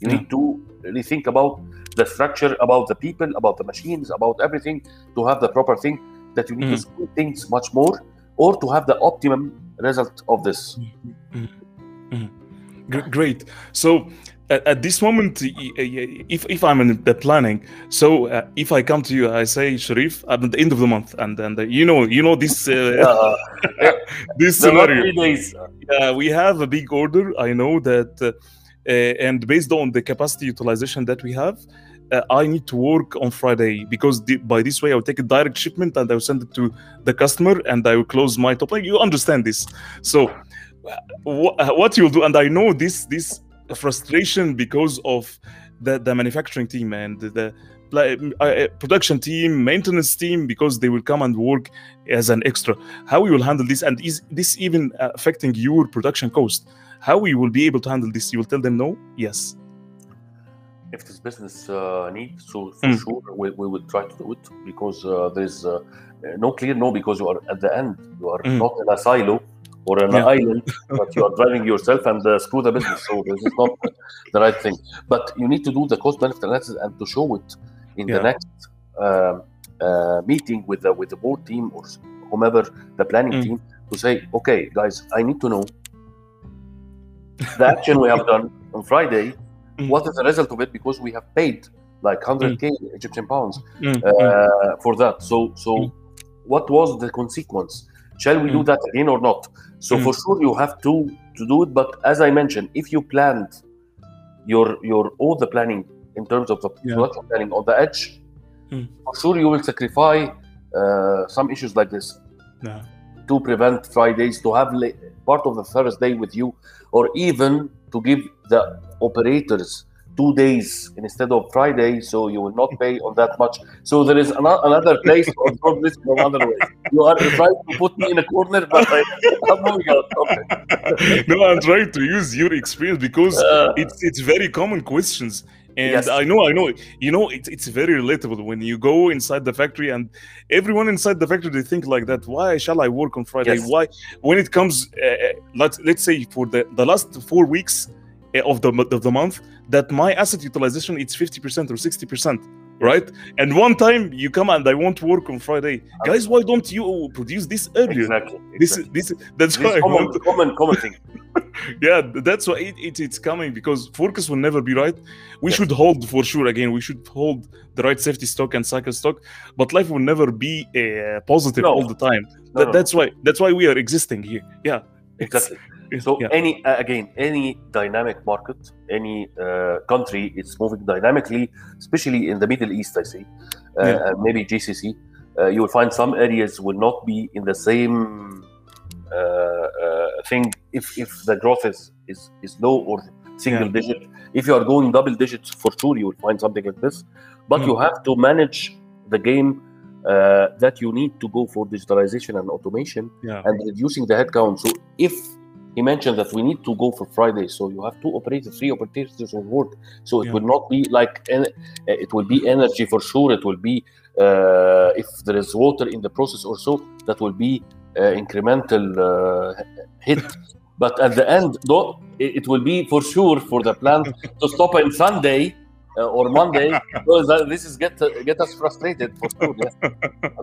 You yeah. need to really think about the structure, about the people, about the machines, about everything, to have the proper thing that you need mm-hmm. to scale things much more, or to have the optimum result of this. Mm-hmm. Mm-hmm. G- great. So at, at this moment, if if I'm in the planning, so uh, if I come to you, I say, Sharif, I'm at the end of the month, and and uh, you know, you know this uh, uh, this scenario. Three days. Uh, we have a big order. I know that, uh, uh, and based on the capacity utilization that we have, Uh, I need to work on Friday, because the, by this way I'll take a direct shipment and I'll send it to the customer and I will close my top line. You understand this. So wh- what you'll do, and I know this this frustration because of the, the manufacturing team and the, the uh, production team, maintenance team, because they will come and work as an extra. How you will handle this, and is this even affecting your production cost? How you will be able to handle this? You will tell them no? Yes. If this business uh, needs, so for mm. sure we, we will try to do it, because uh, there is uh, no clear no, because you are at the end. You are mm. not in a silo or an yeah. island, but you are driving yourself and uh, screw the business. So this is not the right thing. But you need to do the cost benefit analysis and to show it in yeah. the next uh, uh, meeting with the with the board team or whomever the planning mm. team, to say, okay, guys, I need to know the action we have done on Friday. Mm. What is the result of it? Because we have paid like one hundred thousand mm. Egyptian pounds mm. Uh, mm. for that. So, so mm. what was the consequence? Shall we mm. do that again or not? So mm. for sure you have to, to do it. But as I mentioned, if you planned your your all the planning in terms of the yeah. production planning on the edge, mm. for sure you will sacrifice uh, some issues like this no. to prevent Fridays, to have la- part of the Thursday with you, or even to give the operators two days instead of Friday, so you will not pay on that much. So there is an- another place to absorb this in another way. You are trying to put me in a corner, but I, I'm moving out. Okay. No, I'm trying to use your experience, because uh, it's it's very common questions. And yes. I know, I know, you know, it, it's very relatable when you go inside the factory, and everyone inside the factory, they think like that. Why shall I work on Friday? Yes. Why? When it comes, uh, let's, let's say for the, the last four weeks of the, of the month, that my asset utilization, it's fifty percent or sixty percent. Right? And one time you come and I won't work on Friday. Absolutely. Guys, why don't you produce this earlier? Exactly. This exactly. is this that's this why common, I want to... common common thing. Yeah, that's why it, it it's coming, because forecast will never be right. We yes. should hold for sure again. We should hold the right safety stock and cycle stock, but life will never be uh, positive no. all the time. No, that, no. That's why that's why we are existing here. Yeah. Exactly. So yeah. any uh, again, any dynamic market, any uh, country, it's moving dynamically, especially in the Middle East, I see, uh, yeah. and maybe G C C. Uh, you will find some areas will not be in the same uh, uh, thing if, if the growth is, is, is low or single yeah. digit. If you are going double digits, for sure you will find something like this. But mm-hmm. you have to manage the game uh, that you need to go for digitalization and automation yeah. and reducing the headcount. So if he mentioned that we need to go for Friday, so you have two operators, three operators on board. So it yeah. will not be like, it will be energy for sure. It will be, uh, if there is water in the process or so, that will be uh, incremental uh, hit. But at the end, though, it will be for sure for the plant to stop on Sunday uh, or Monday. So this is get uh, get us frustrated for sure. Yeah.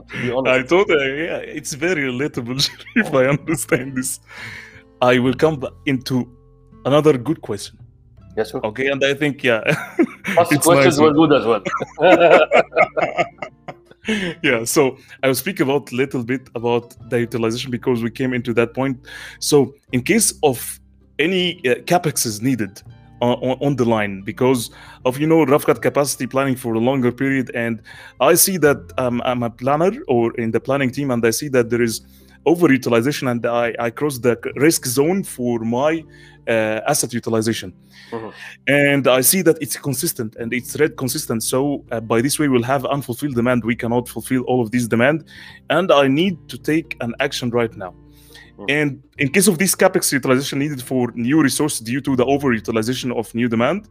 To be honest. I thought, uh, yeah, it's very relatable if I understand this. I will come into another good question. Yes, sir. Okay, and I think, yeah. First questions were good as well. Yeah, so I will speak about a little bit about the utilization because we came into that point. So in case of any uh, CapEx is needed uh, on, on the line because of, you know, rough cut capacity planning for a longer period. And I see that um, I'm a planner or in the planning team, and I see that there is overutilization, and I, I cross the risk zone for my uh, asset utilization. Mm-hmm. And I see that it's consistent and it's red consistent. So uh, by this way, we'll have unfulfilled demand. We cannot fulfill all of this demand. And I need to take an action right now. Mm-hmm. And in case of this CapEx utilization needed for new resource due to the overutilization of new demand,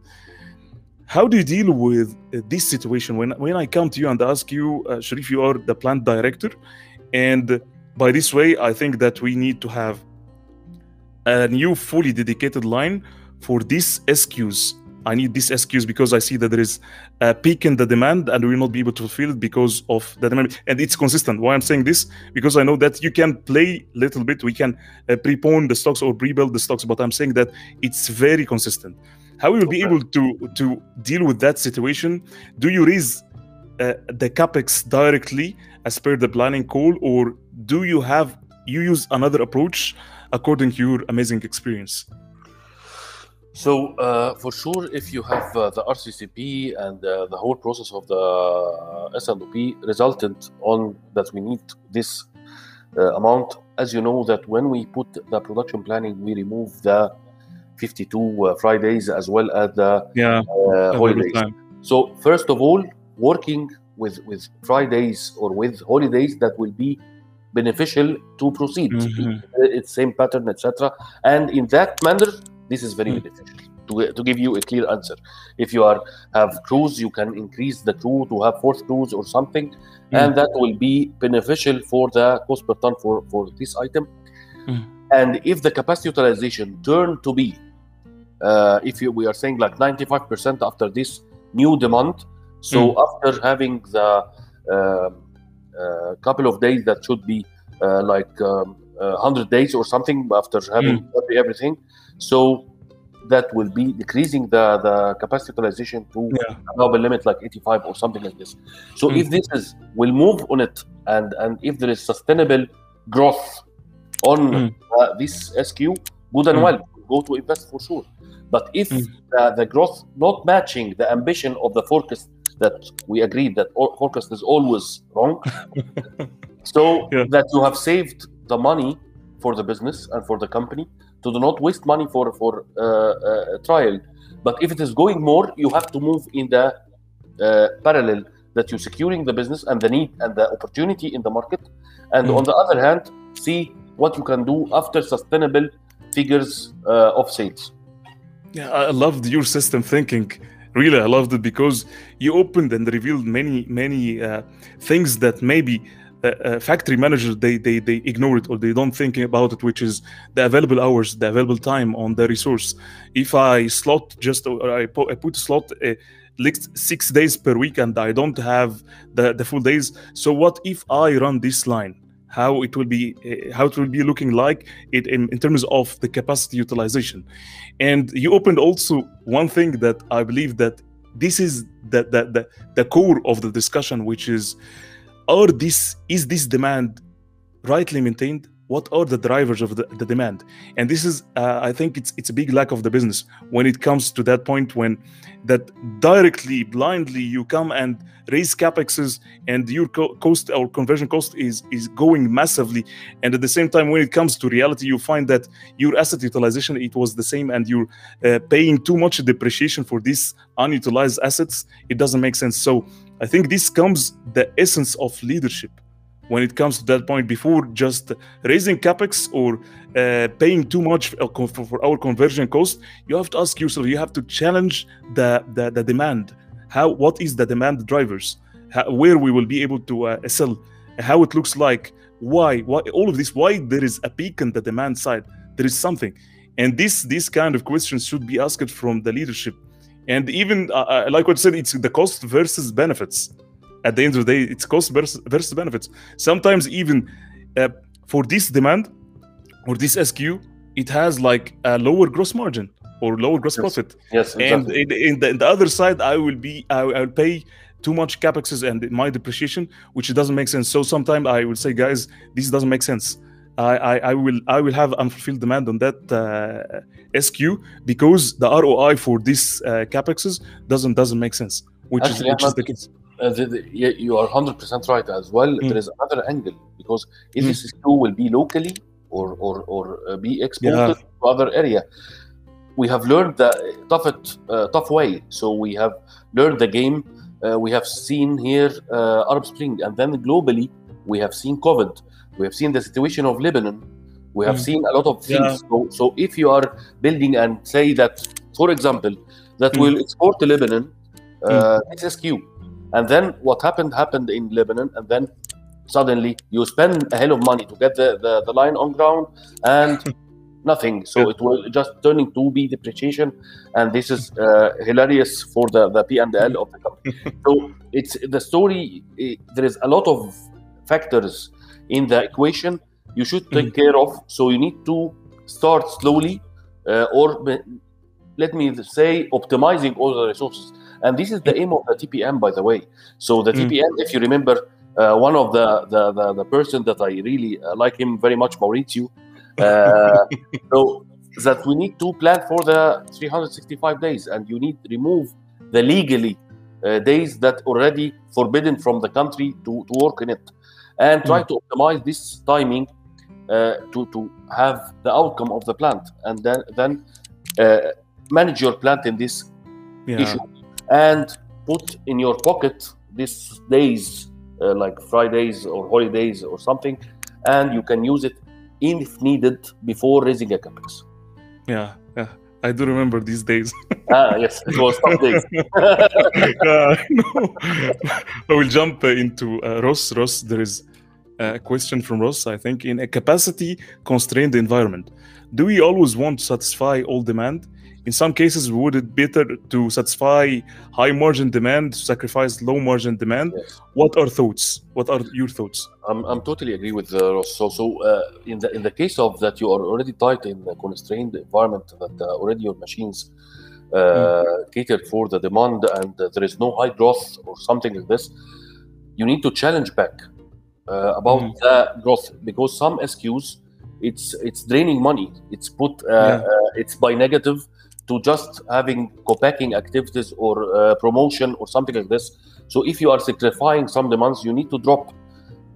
how do you deal with uh, this situation? When, when I come to you and ask you, uh, Sharif, you are the plant director, and uh, by this way, I think that we need to have a new fully dedicated line for these S K Us. I need these S K Us because I see that there is a peak in the demand and we will not be able to fulfill it because of the demand. And it's consistent. Why I'm saying this? Because I know that you can play a little bit. We can uh, prepone the stocks or rebuild the stocks. But I'm saying that it's very consistent. How we will be okay. able to, to deal with that situation? Do you raise uh, the CapEx directly as per the planning call, or do you have you use another approach according to your amazing experience? So uh, for sure, if you have uh, the R C C P and uh, the whole process of the uh, S and O P resultant on that, we need this uh, amount. As you know, that when we put the production planning, we remove the fifty-two uh, Fridays as well as the yeah, uh, holidays. So first of all, working with with Fridays or with holidays that will be beneficial to proceed. Mm-hmm. It's same pattern, et cetera. And in that manner, this is very mm-hmm. beneficial. To, to give you a clear answer, if you are have crews, you can increase the crew to have fourth crews or something, mm-hmm. and that will be beneficial for the cost per ton for, for this item. Mm-hmm. And if the capacity utilization turned to be, uh, if you, we are saying like ninety-five percent after this new demand, so mm-hmm. after having the uh, a uh, couple of days that should be uh, like um, uh, one hundred days or something after having mm. everything, so that will be decreasing the, the capacity utilization to yeah. a global limit like eighty-five or something like this. So mm. if this is, we'll move on it, and, and if there is sustainable growth on mm. uh, this S Q, good and mm. well, we'll go to invest for sure. But if mm. the, the growth not matching the ambition of the forecast, that we agreed that forecast is always wrong, so yeah. that you have saved the money for the business and for the company to do not waste money for for uh, uh, trial. But if it is going more, you have to move in the uh, parallel that you're securing the business and the need and the opportunity in the market, and mm. on the other hand, see what you can do after sustainable figures uh, of sales. Yeah, I loved your system thinking. Really, I loved it because you opened and revealed many, many uh, things that maybe uh, uh, factory managers, they, they they ignore it or they don't think about it, which is the available hours, the available time on the resource. If I slot just, or I, po- I put slot uh, six days per week and I don't have the, the full days, so what if I run this line? How it will be, uh, how it will be looking like it in, in terms of the capacity utilization. And you opened also one thing that I believe that this is the the the, the core of the discussion, which is, are this is this demand rightly maintained? What are the drivers of the, the demand? And this is, uh, I think, it's it's a big lack of the business when it comes to that point, when that directly, blindly, you come and raise capexes and your co- cost or conversion cost is is going massively. And at the same time, when it comes to reality, you find that your asset utilization, it was the same, and you're uh, paying too much depreciation for these unutilized assets. It doesn't make sense. So I think this comes the essence of leadership. When it comes to that point, before just raising capex or uh, paying too much for our conversion cost, you have to ask yourself, you have to challenge the, the, the demand. How, what is the demand drivers? How, where we will be able to uh, sell, how it looks like, why, why, all of this, why there is a peak in the demand side, there is something. And this, this kind of questions should be asked from the leadership. And even, uh, like what I said, it's the cost versus benefits. At the end of the day, it's cost versus, versus benefits. Sometimes even uh, for this demand or this S Q, it has like a lower gross margin. or lower gross yes. profit. Yes, exactly. And in, in, the, in the other side, I will be I will pay too much capexes and my depreciation, which doesn't make sense. So sometimes I will say, guys, this doesn't make sense. I, I, I will I will have unfulfilled demand on that uh, S K U because the R O I for these uh, capexes doesn't doesn't make sense. Which Actually, is, which is the case. Uh, the, the, you are one hundred percent right as well. Mm. There is another angle, because if mm. this S K U will be locally or or or be exported yeah. to other area, we have learned the tough uh, tough way. So we have learned the game. Uh, we have seen here uh, Arab Spring, and then globally we have seen COVID. We have seen the situation of Lebanon. We have mm. seen a lot of things. Yeah. So, so if you are building and say that, for example, that mm. we'll export to Lebanon, uh, mm. S K U, and then what happened happened in Lebanon, and then suddenly you spend a hell of money to get the, the, the line on ground and nothing. So yeah. it was just turning to be depreciation, and this is uh, hilarious for the, the P and L of the company. So it's the story. It, there is a lot of factors in the equation you should take mm-hmm. care of. So you need to start slowly uh, or be, let me say optimizing all the resources. And this is the aim of the T P M, by the way. So the mm-hmm. T P M, if you remember, uh, one of the, the, the, the person that I really uh, like him very much, Maurizio, uh, so that we need to plan for the three hundred sixty-five days, and you need to remove the legally uh, days that already forbidden from the country to, to work in it. And try mm. to optimize this timing uh, to, to have the outcome of the plant, and then, then uh, manage your plant in this yeah. issue, and put in your pocket these days uh, like Fridays or holidays or something, and you can use it if needed before raising a capex. Yeah, yeah. I do remember these days. Ah, yes, it was tough days. uh, no. I will jump into uh, Ross. Ross, there is a question from Ross, I think. In a capacity-constrained environment, do we always want to satisfy all demand? In some cases, would it be better to satisfy high-margin demand, to sacrifice low-margin demand? Yes. What are thoughts? What are your thoughts? I'm I'm totally agree with uh, Ross. So, so uh, in the in the case of that, you are already tight in a constrained environment that uh, already your machines uh, mm. catered for the demand, and uh, there is no high growth or something like this. You need to challenge back uh, about mm. the growth, because some S K Us, it's it's draining money. It's put uh, yeah. uh, it's by negative. To just having co-packing activities or uh, promotion or something like this. So if you are sacrificing some demands, you need to drop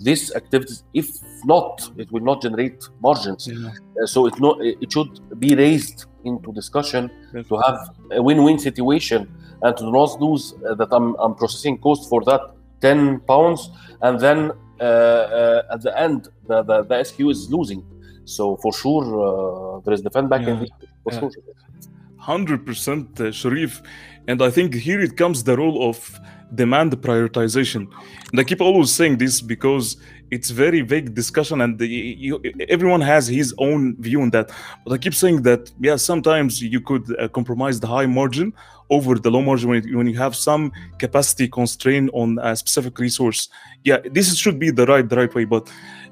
these activities. If not, it will not generate margins. Yeah. Uh, so it no, it should be raised into discussion yes. to have a win-win situation, and to not lose uh, that I'm I'm processing cost for that ten pounds, and then uh, uh, at the end the, the the S Q is losing. So for sure uh, there is the fan back yeah. in the, for yeah. sure. one hundred percent uh, Sharif, and I think here it comes the role of demand prioritization. And I keep always saying this because it's very vague discussion, and the, you, everyone has his own view on that. But I keep saying that, yeah, sometimes you could uh, compromise the high margin over the low margin when, it, when you have some capacity constraint on a specific resource. Yeah, this should be the right, the right way, but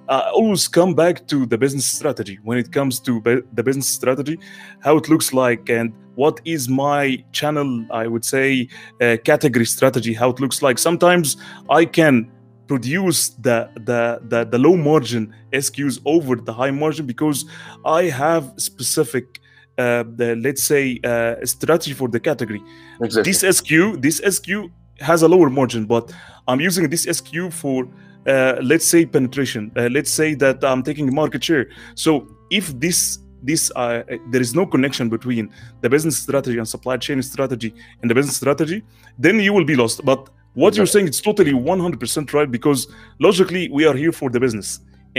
I always come back to the business strategy. When it comes to be- the business strategy, how it looks like, and what is my channel, I would say, uh, category strategy, how it looks like. Sometimes I can produce the, the, the, the low margin S K Us over the high margin because I have specific, uh, the, let's say, uh, strategy for the category. Exactly. This S K U, this S K U has a lower margin, but I'm using this S K U for Uh, let's say penetration. Uh, let's say that I'm taking market share. So if this this uh, there is no connection between the business strategy and supply chain strategy and the business strategy, then you will be lost. But what exactly. you're saying, it's totally one hundred percent right, because logically we are here for the business,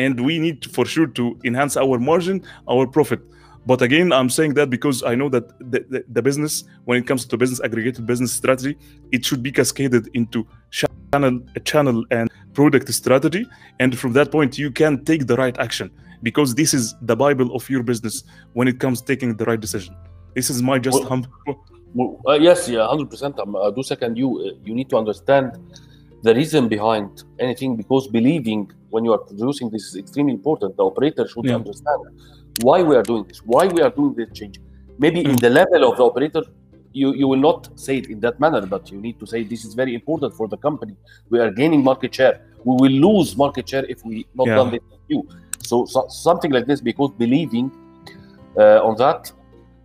and we need for sure to enhance our margin, our profit. But again, I'm saying that because I know that the, the, the business, when it comes to business aggregated business strategy, it should be cascaded into channel, channel and product strategy. And from that point, you can take the right action, because this is the Bible of your business when it comes to taking the right decision. This is my just well, humble. Well, uh, yes, yeah, one hundred percent. Um, I do second you. Uh, you need to understand the reason behind anything, because believing when you are producing this is extremely important. The operator should yeah. understand why we are doing this, why we are doing this change. Maybe mm. in the level of the operator, you, you will not say it in that manner, but you need to say this is very important for the company. We are gaining market share. We will lose market share if we not yeah. done this with you. So, so something like this, because believing uh, on that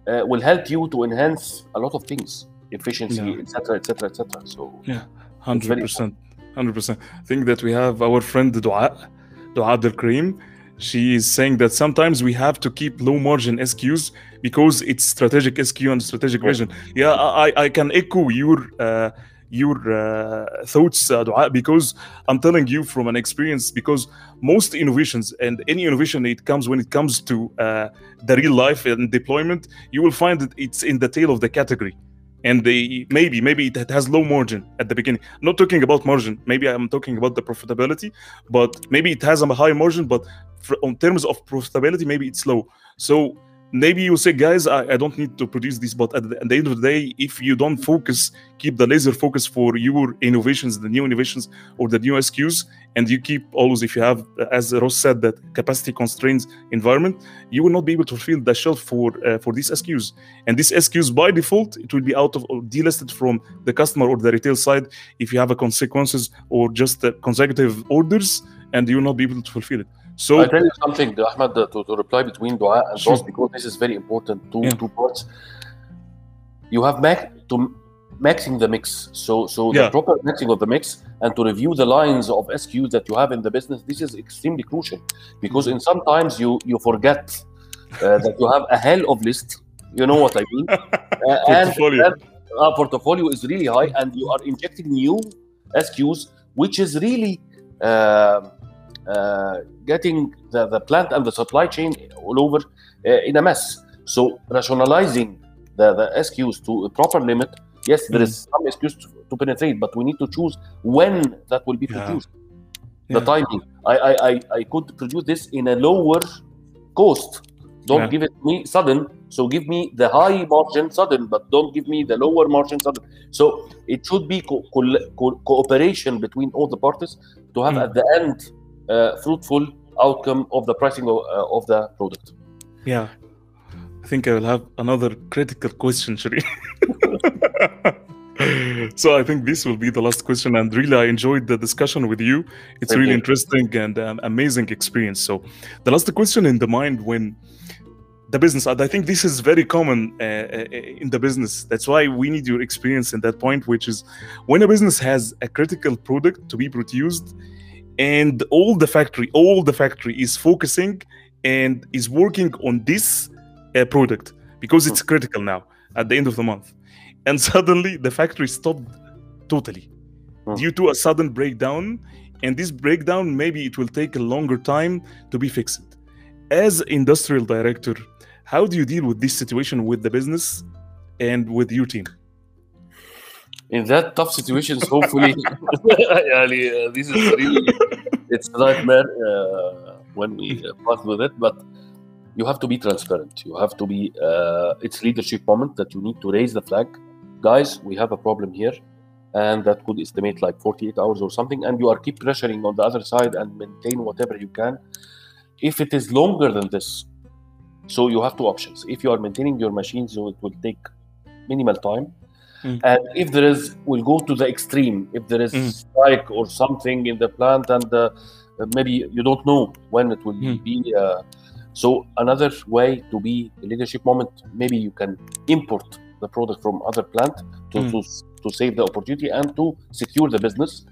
uh, will help you to enhance a lot of things, efficiency, et cetera, et cetera, et cetera. So yeah, hundred percent, hundred percent. I think that we have our friend Dua, Dua del Krim. She is saying that sometimes we have to keep low margin S K Us because it's strategic S K U and strategic vision. Yeah, I, I can echo your uh, your uh, thoughts, uh, Dua, because I'm telling you from an experience, because most innovations and any innovation, it comes when it comes to uh, the real life and deployment, you will find that it's in the tail of the category. And they maybe maybe it has low margin at the beginning. I'm not talking about margin. Maybe I'm talking about the profitability, but maybe it has a high margin, but for, on terms of profitability, maybe it's low. So maybe you say, guys, I, I don't need to produce this. But at the, at the end of the day, if you don't focus, keep the laser focus for your innovations, the new innovations or the new S K Us, and you keep always, if you have, as Ross said, that capacity constraints environment, you will not be able to fill the shelf for uh, for these S K Us. And these S K Us, by default, it will be out of or delisted from the customer or the retail side if you have a consequences or just uh, consecutive orders, and you will not be able to fulfill it. So I tell you something, Ahmed, to, to reply between Dua and sure. Ross, because this is very important. Two yeah. two parts. You have max to. Maxing the mix, so so yeah. the proper mixing of the mix, and to review the lines of S K Us that you have in the business. This is extremely crucial, because in sometimes you you forget uh, that you have a hell of list. You know what I mean? Uh, portfolio. And that, uh, portfolio is really high, and you are injecting new S K Us, which is really uh, uh, getting the the plant and the supply chain all over uh, in a mess. So rationalizing the the S K Us to a proper limit. Yes, there is some excuse to, to penetrate, but we need to choose when that will be yeah. produced. The yeah. timing. I, I, I, I could produce this in a lower cost. Don't yeah. give it me sudden. So give me the high margin sudden, but don't give me the lower margin sudden. So it should be co- co- co- cooperation between all the parties to have mm. at the end uh, fruitful outcome of the pricing of, uh, of the product. Yeah. I think I will have another critical question, Sharif. So I think this will be the last question, and really I enjoyed the discussion with you. It's really interesting and an amazing experience. So the last question in the mind when the business, I think this is very common uh, in the business. That's why we need your experience in that point, which is when a business has a critical product to be produced and all the factory, all the factory is focusing and is working on this uh, product because it's critical now at the end of the month. And suddenly the factory stopped totally hmm. due to a sudden breakdown. And this breakdown, maybe it will take a longer time to be fixed. As industrial director, how do you deal with this situation with the business and with your team? In that tough situations, hopefully, this is really, it's a nightmare uh, when we part with it, but you have to be transparent. You have to be, uh, it's leadership moment that you need to raise the flag. Guys, we have a problem here, and that could estimate like forty-eight hours or something, and you are keep pressuring on the other side and maintain whatever you can. If it is longer than this, so you have two options. If you are maintaining your machines, so it will take minimal time, mm. and if there is, we'll go to the extreme. If there is mm. strike or something in the plant, and uh, maybe you don't know when it will mm. be. Uh, so another way to be a leadership moment, maybe you can import the product from other plant to, mm. to to save the opportunity and to secure the business,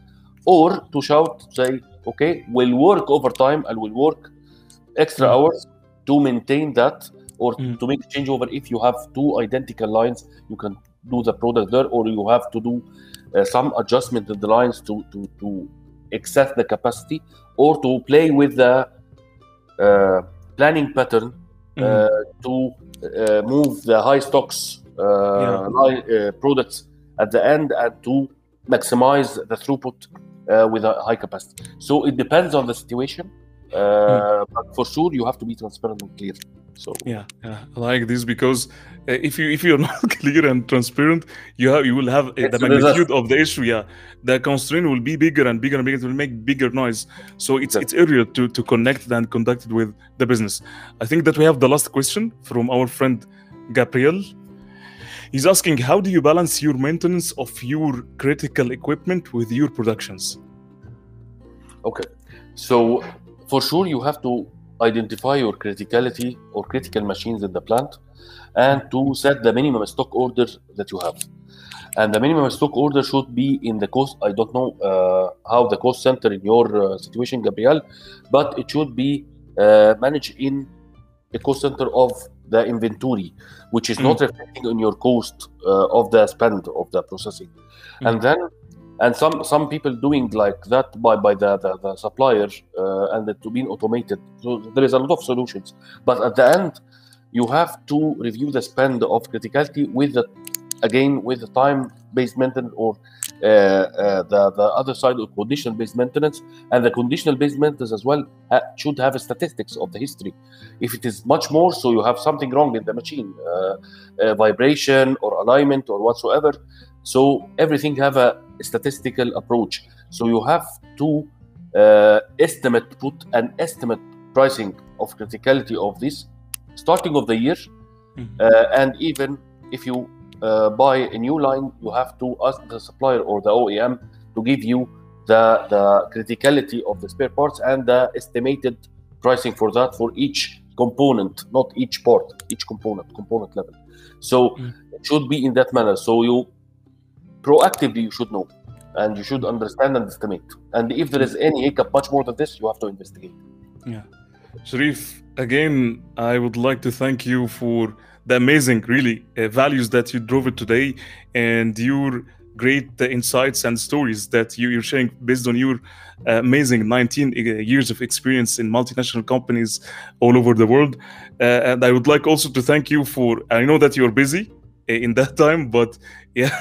or to shout, say, okay, we'll work overtime and we'll work extra mm. hours to maintain that, or mm. to make changeover. If you have two identical lines, you can do the product there, or you have to do uh, some adjustment in the lines to, to, to excess the capacity, or to play with the uh, planning pattern uh, mm. to uh, move the high stocks Uh, yeah. uh, products at the end, and to maximize the throughput uh, with a high capacity. So it depends on the situation, uh, mm. but for sure you have to be transparent and clear. So yeah, yeah. I like this, because uh, if you if you're not clear and transparent, you have you will have uh, the magnitude of the issue. Yeah, the constraint will be bigger and bigger and bigger. It will make bigger noise. So it's exactly. it's easier to to connect and conduct it with the business. I think that we have the last question from our friend Gabriel. He's asking, how do you balance your maintenance of your critical equipment with your productions? Okay, so for sure you have to identify your criticality or critical machines in the plant and to set the minimum stock order that you have. And the minimum stock order should be in the cost, I don't know uh, how the cost center in your uh, situation, Gabriel, but it should be uh, managed in the cost center of the inventory, which is mm. not reflecting on your cost uh, of the spend of the processing. Mm. And then, and some, some people doing like that by, by the, the, the supplier uh, and it to be automated. So there is a lot of solutions, but at the end, you have to review the spend of criticality with the, again, with the time-based maintenance or uh, uh, the, the other side of conditional-based maintenance. And the conditional-based maintenance as well ha- should have a statistics of the history. If it is much more, so you have something wrong in the machine, uh, uh, vibration or alignment or whatsoever. So everything have a statistical approach. So you have to uh, estimate, put an estimate pricing of criticality of this starting of the year. Mm-hmm. Uh, and even if you Uh, buy a new line, you have to ask the supplier or the O E M to give you the, the criticality of the spare parts and the estimated pricing for that for each component, not each part, each component, component level. So mm. it should be in that manner. So you proactively, you should know and you should understand and estimate. And if there is any hiccup much more than this, you have to investigate. Yeah. Sharif, again, I would like to thank you for the amazing, really, uh, values that you drove it today and your great uh, insights and stories that you, you're sharing based on your uh, amazing nineteen years of experience in multinational companies all over the world. Uh, and I would like also to thank you for, I know that you're busy in that time, but yeah,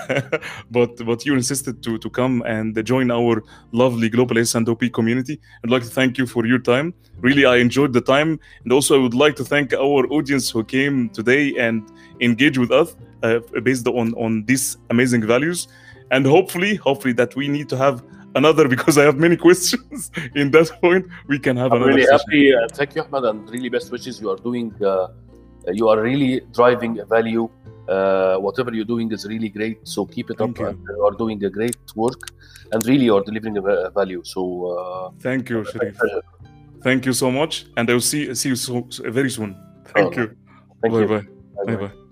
but but you insisted to to come and join our lovely global S and O P community. I'd like to thank you for your time. Really, I enjoyed the time, and also I would like to thank our audience who came today and engaged with us uh, based on on these amazing values. And hopefully, hopefully that we need to have another, because I have many questions. In that point, we can have I'm another. Really happy. Uh, thank you, Ahmed, and really best wishes. You are doing. Uh, you are really driving a value. Uh, whatever you're doing is really great, so keep it thank up you. And you are doing a great work and really you are delivering a value, so uh, thank you, Sharif. Thank you so much, and I will see see you so, so very soon. Thank oh, you thank bye, you. Bye. Bye, bye. Bye bye.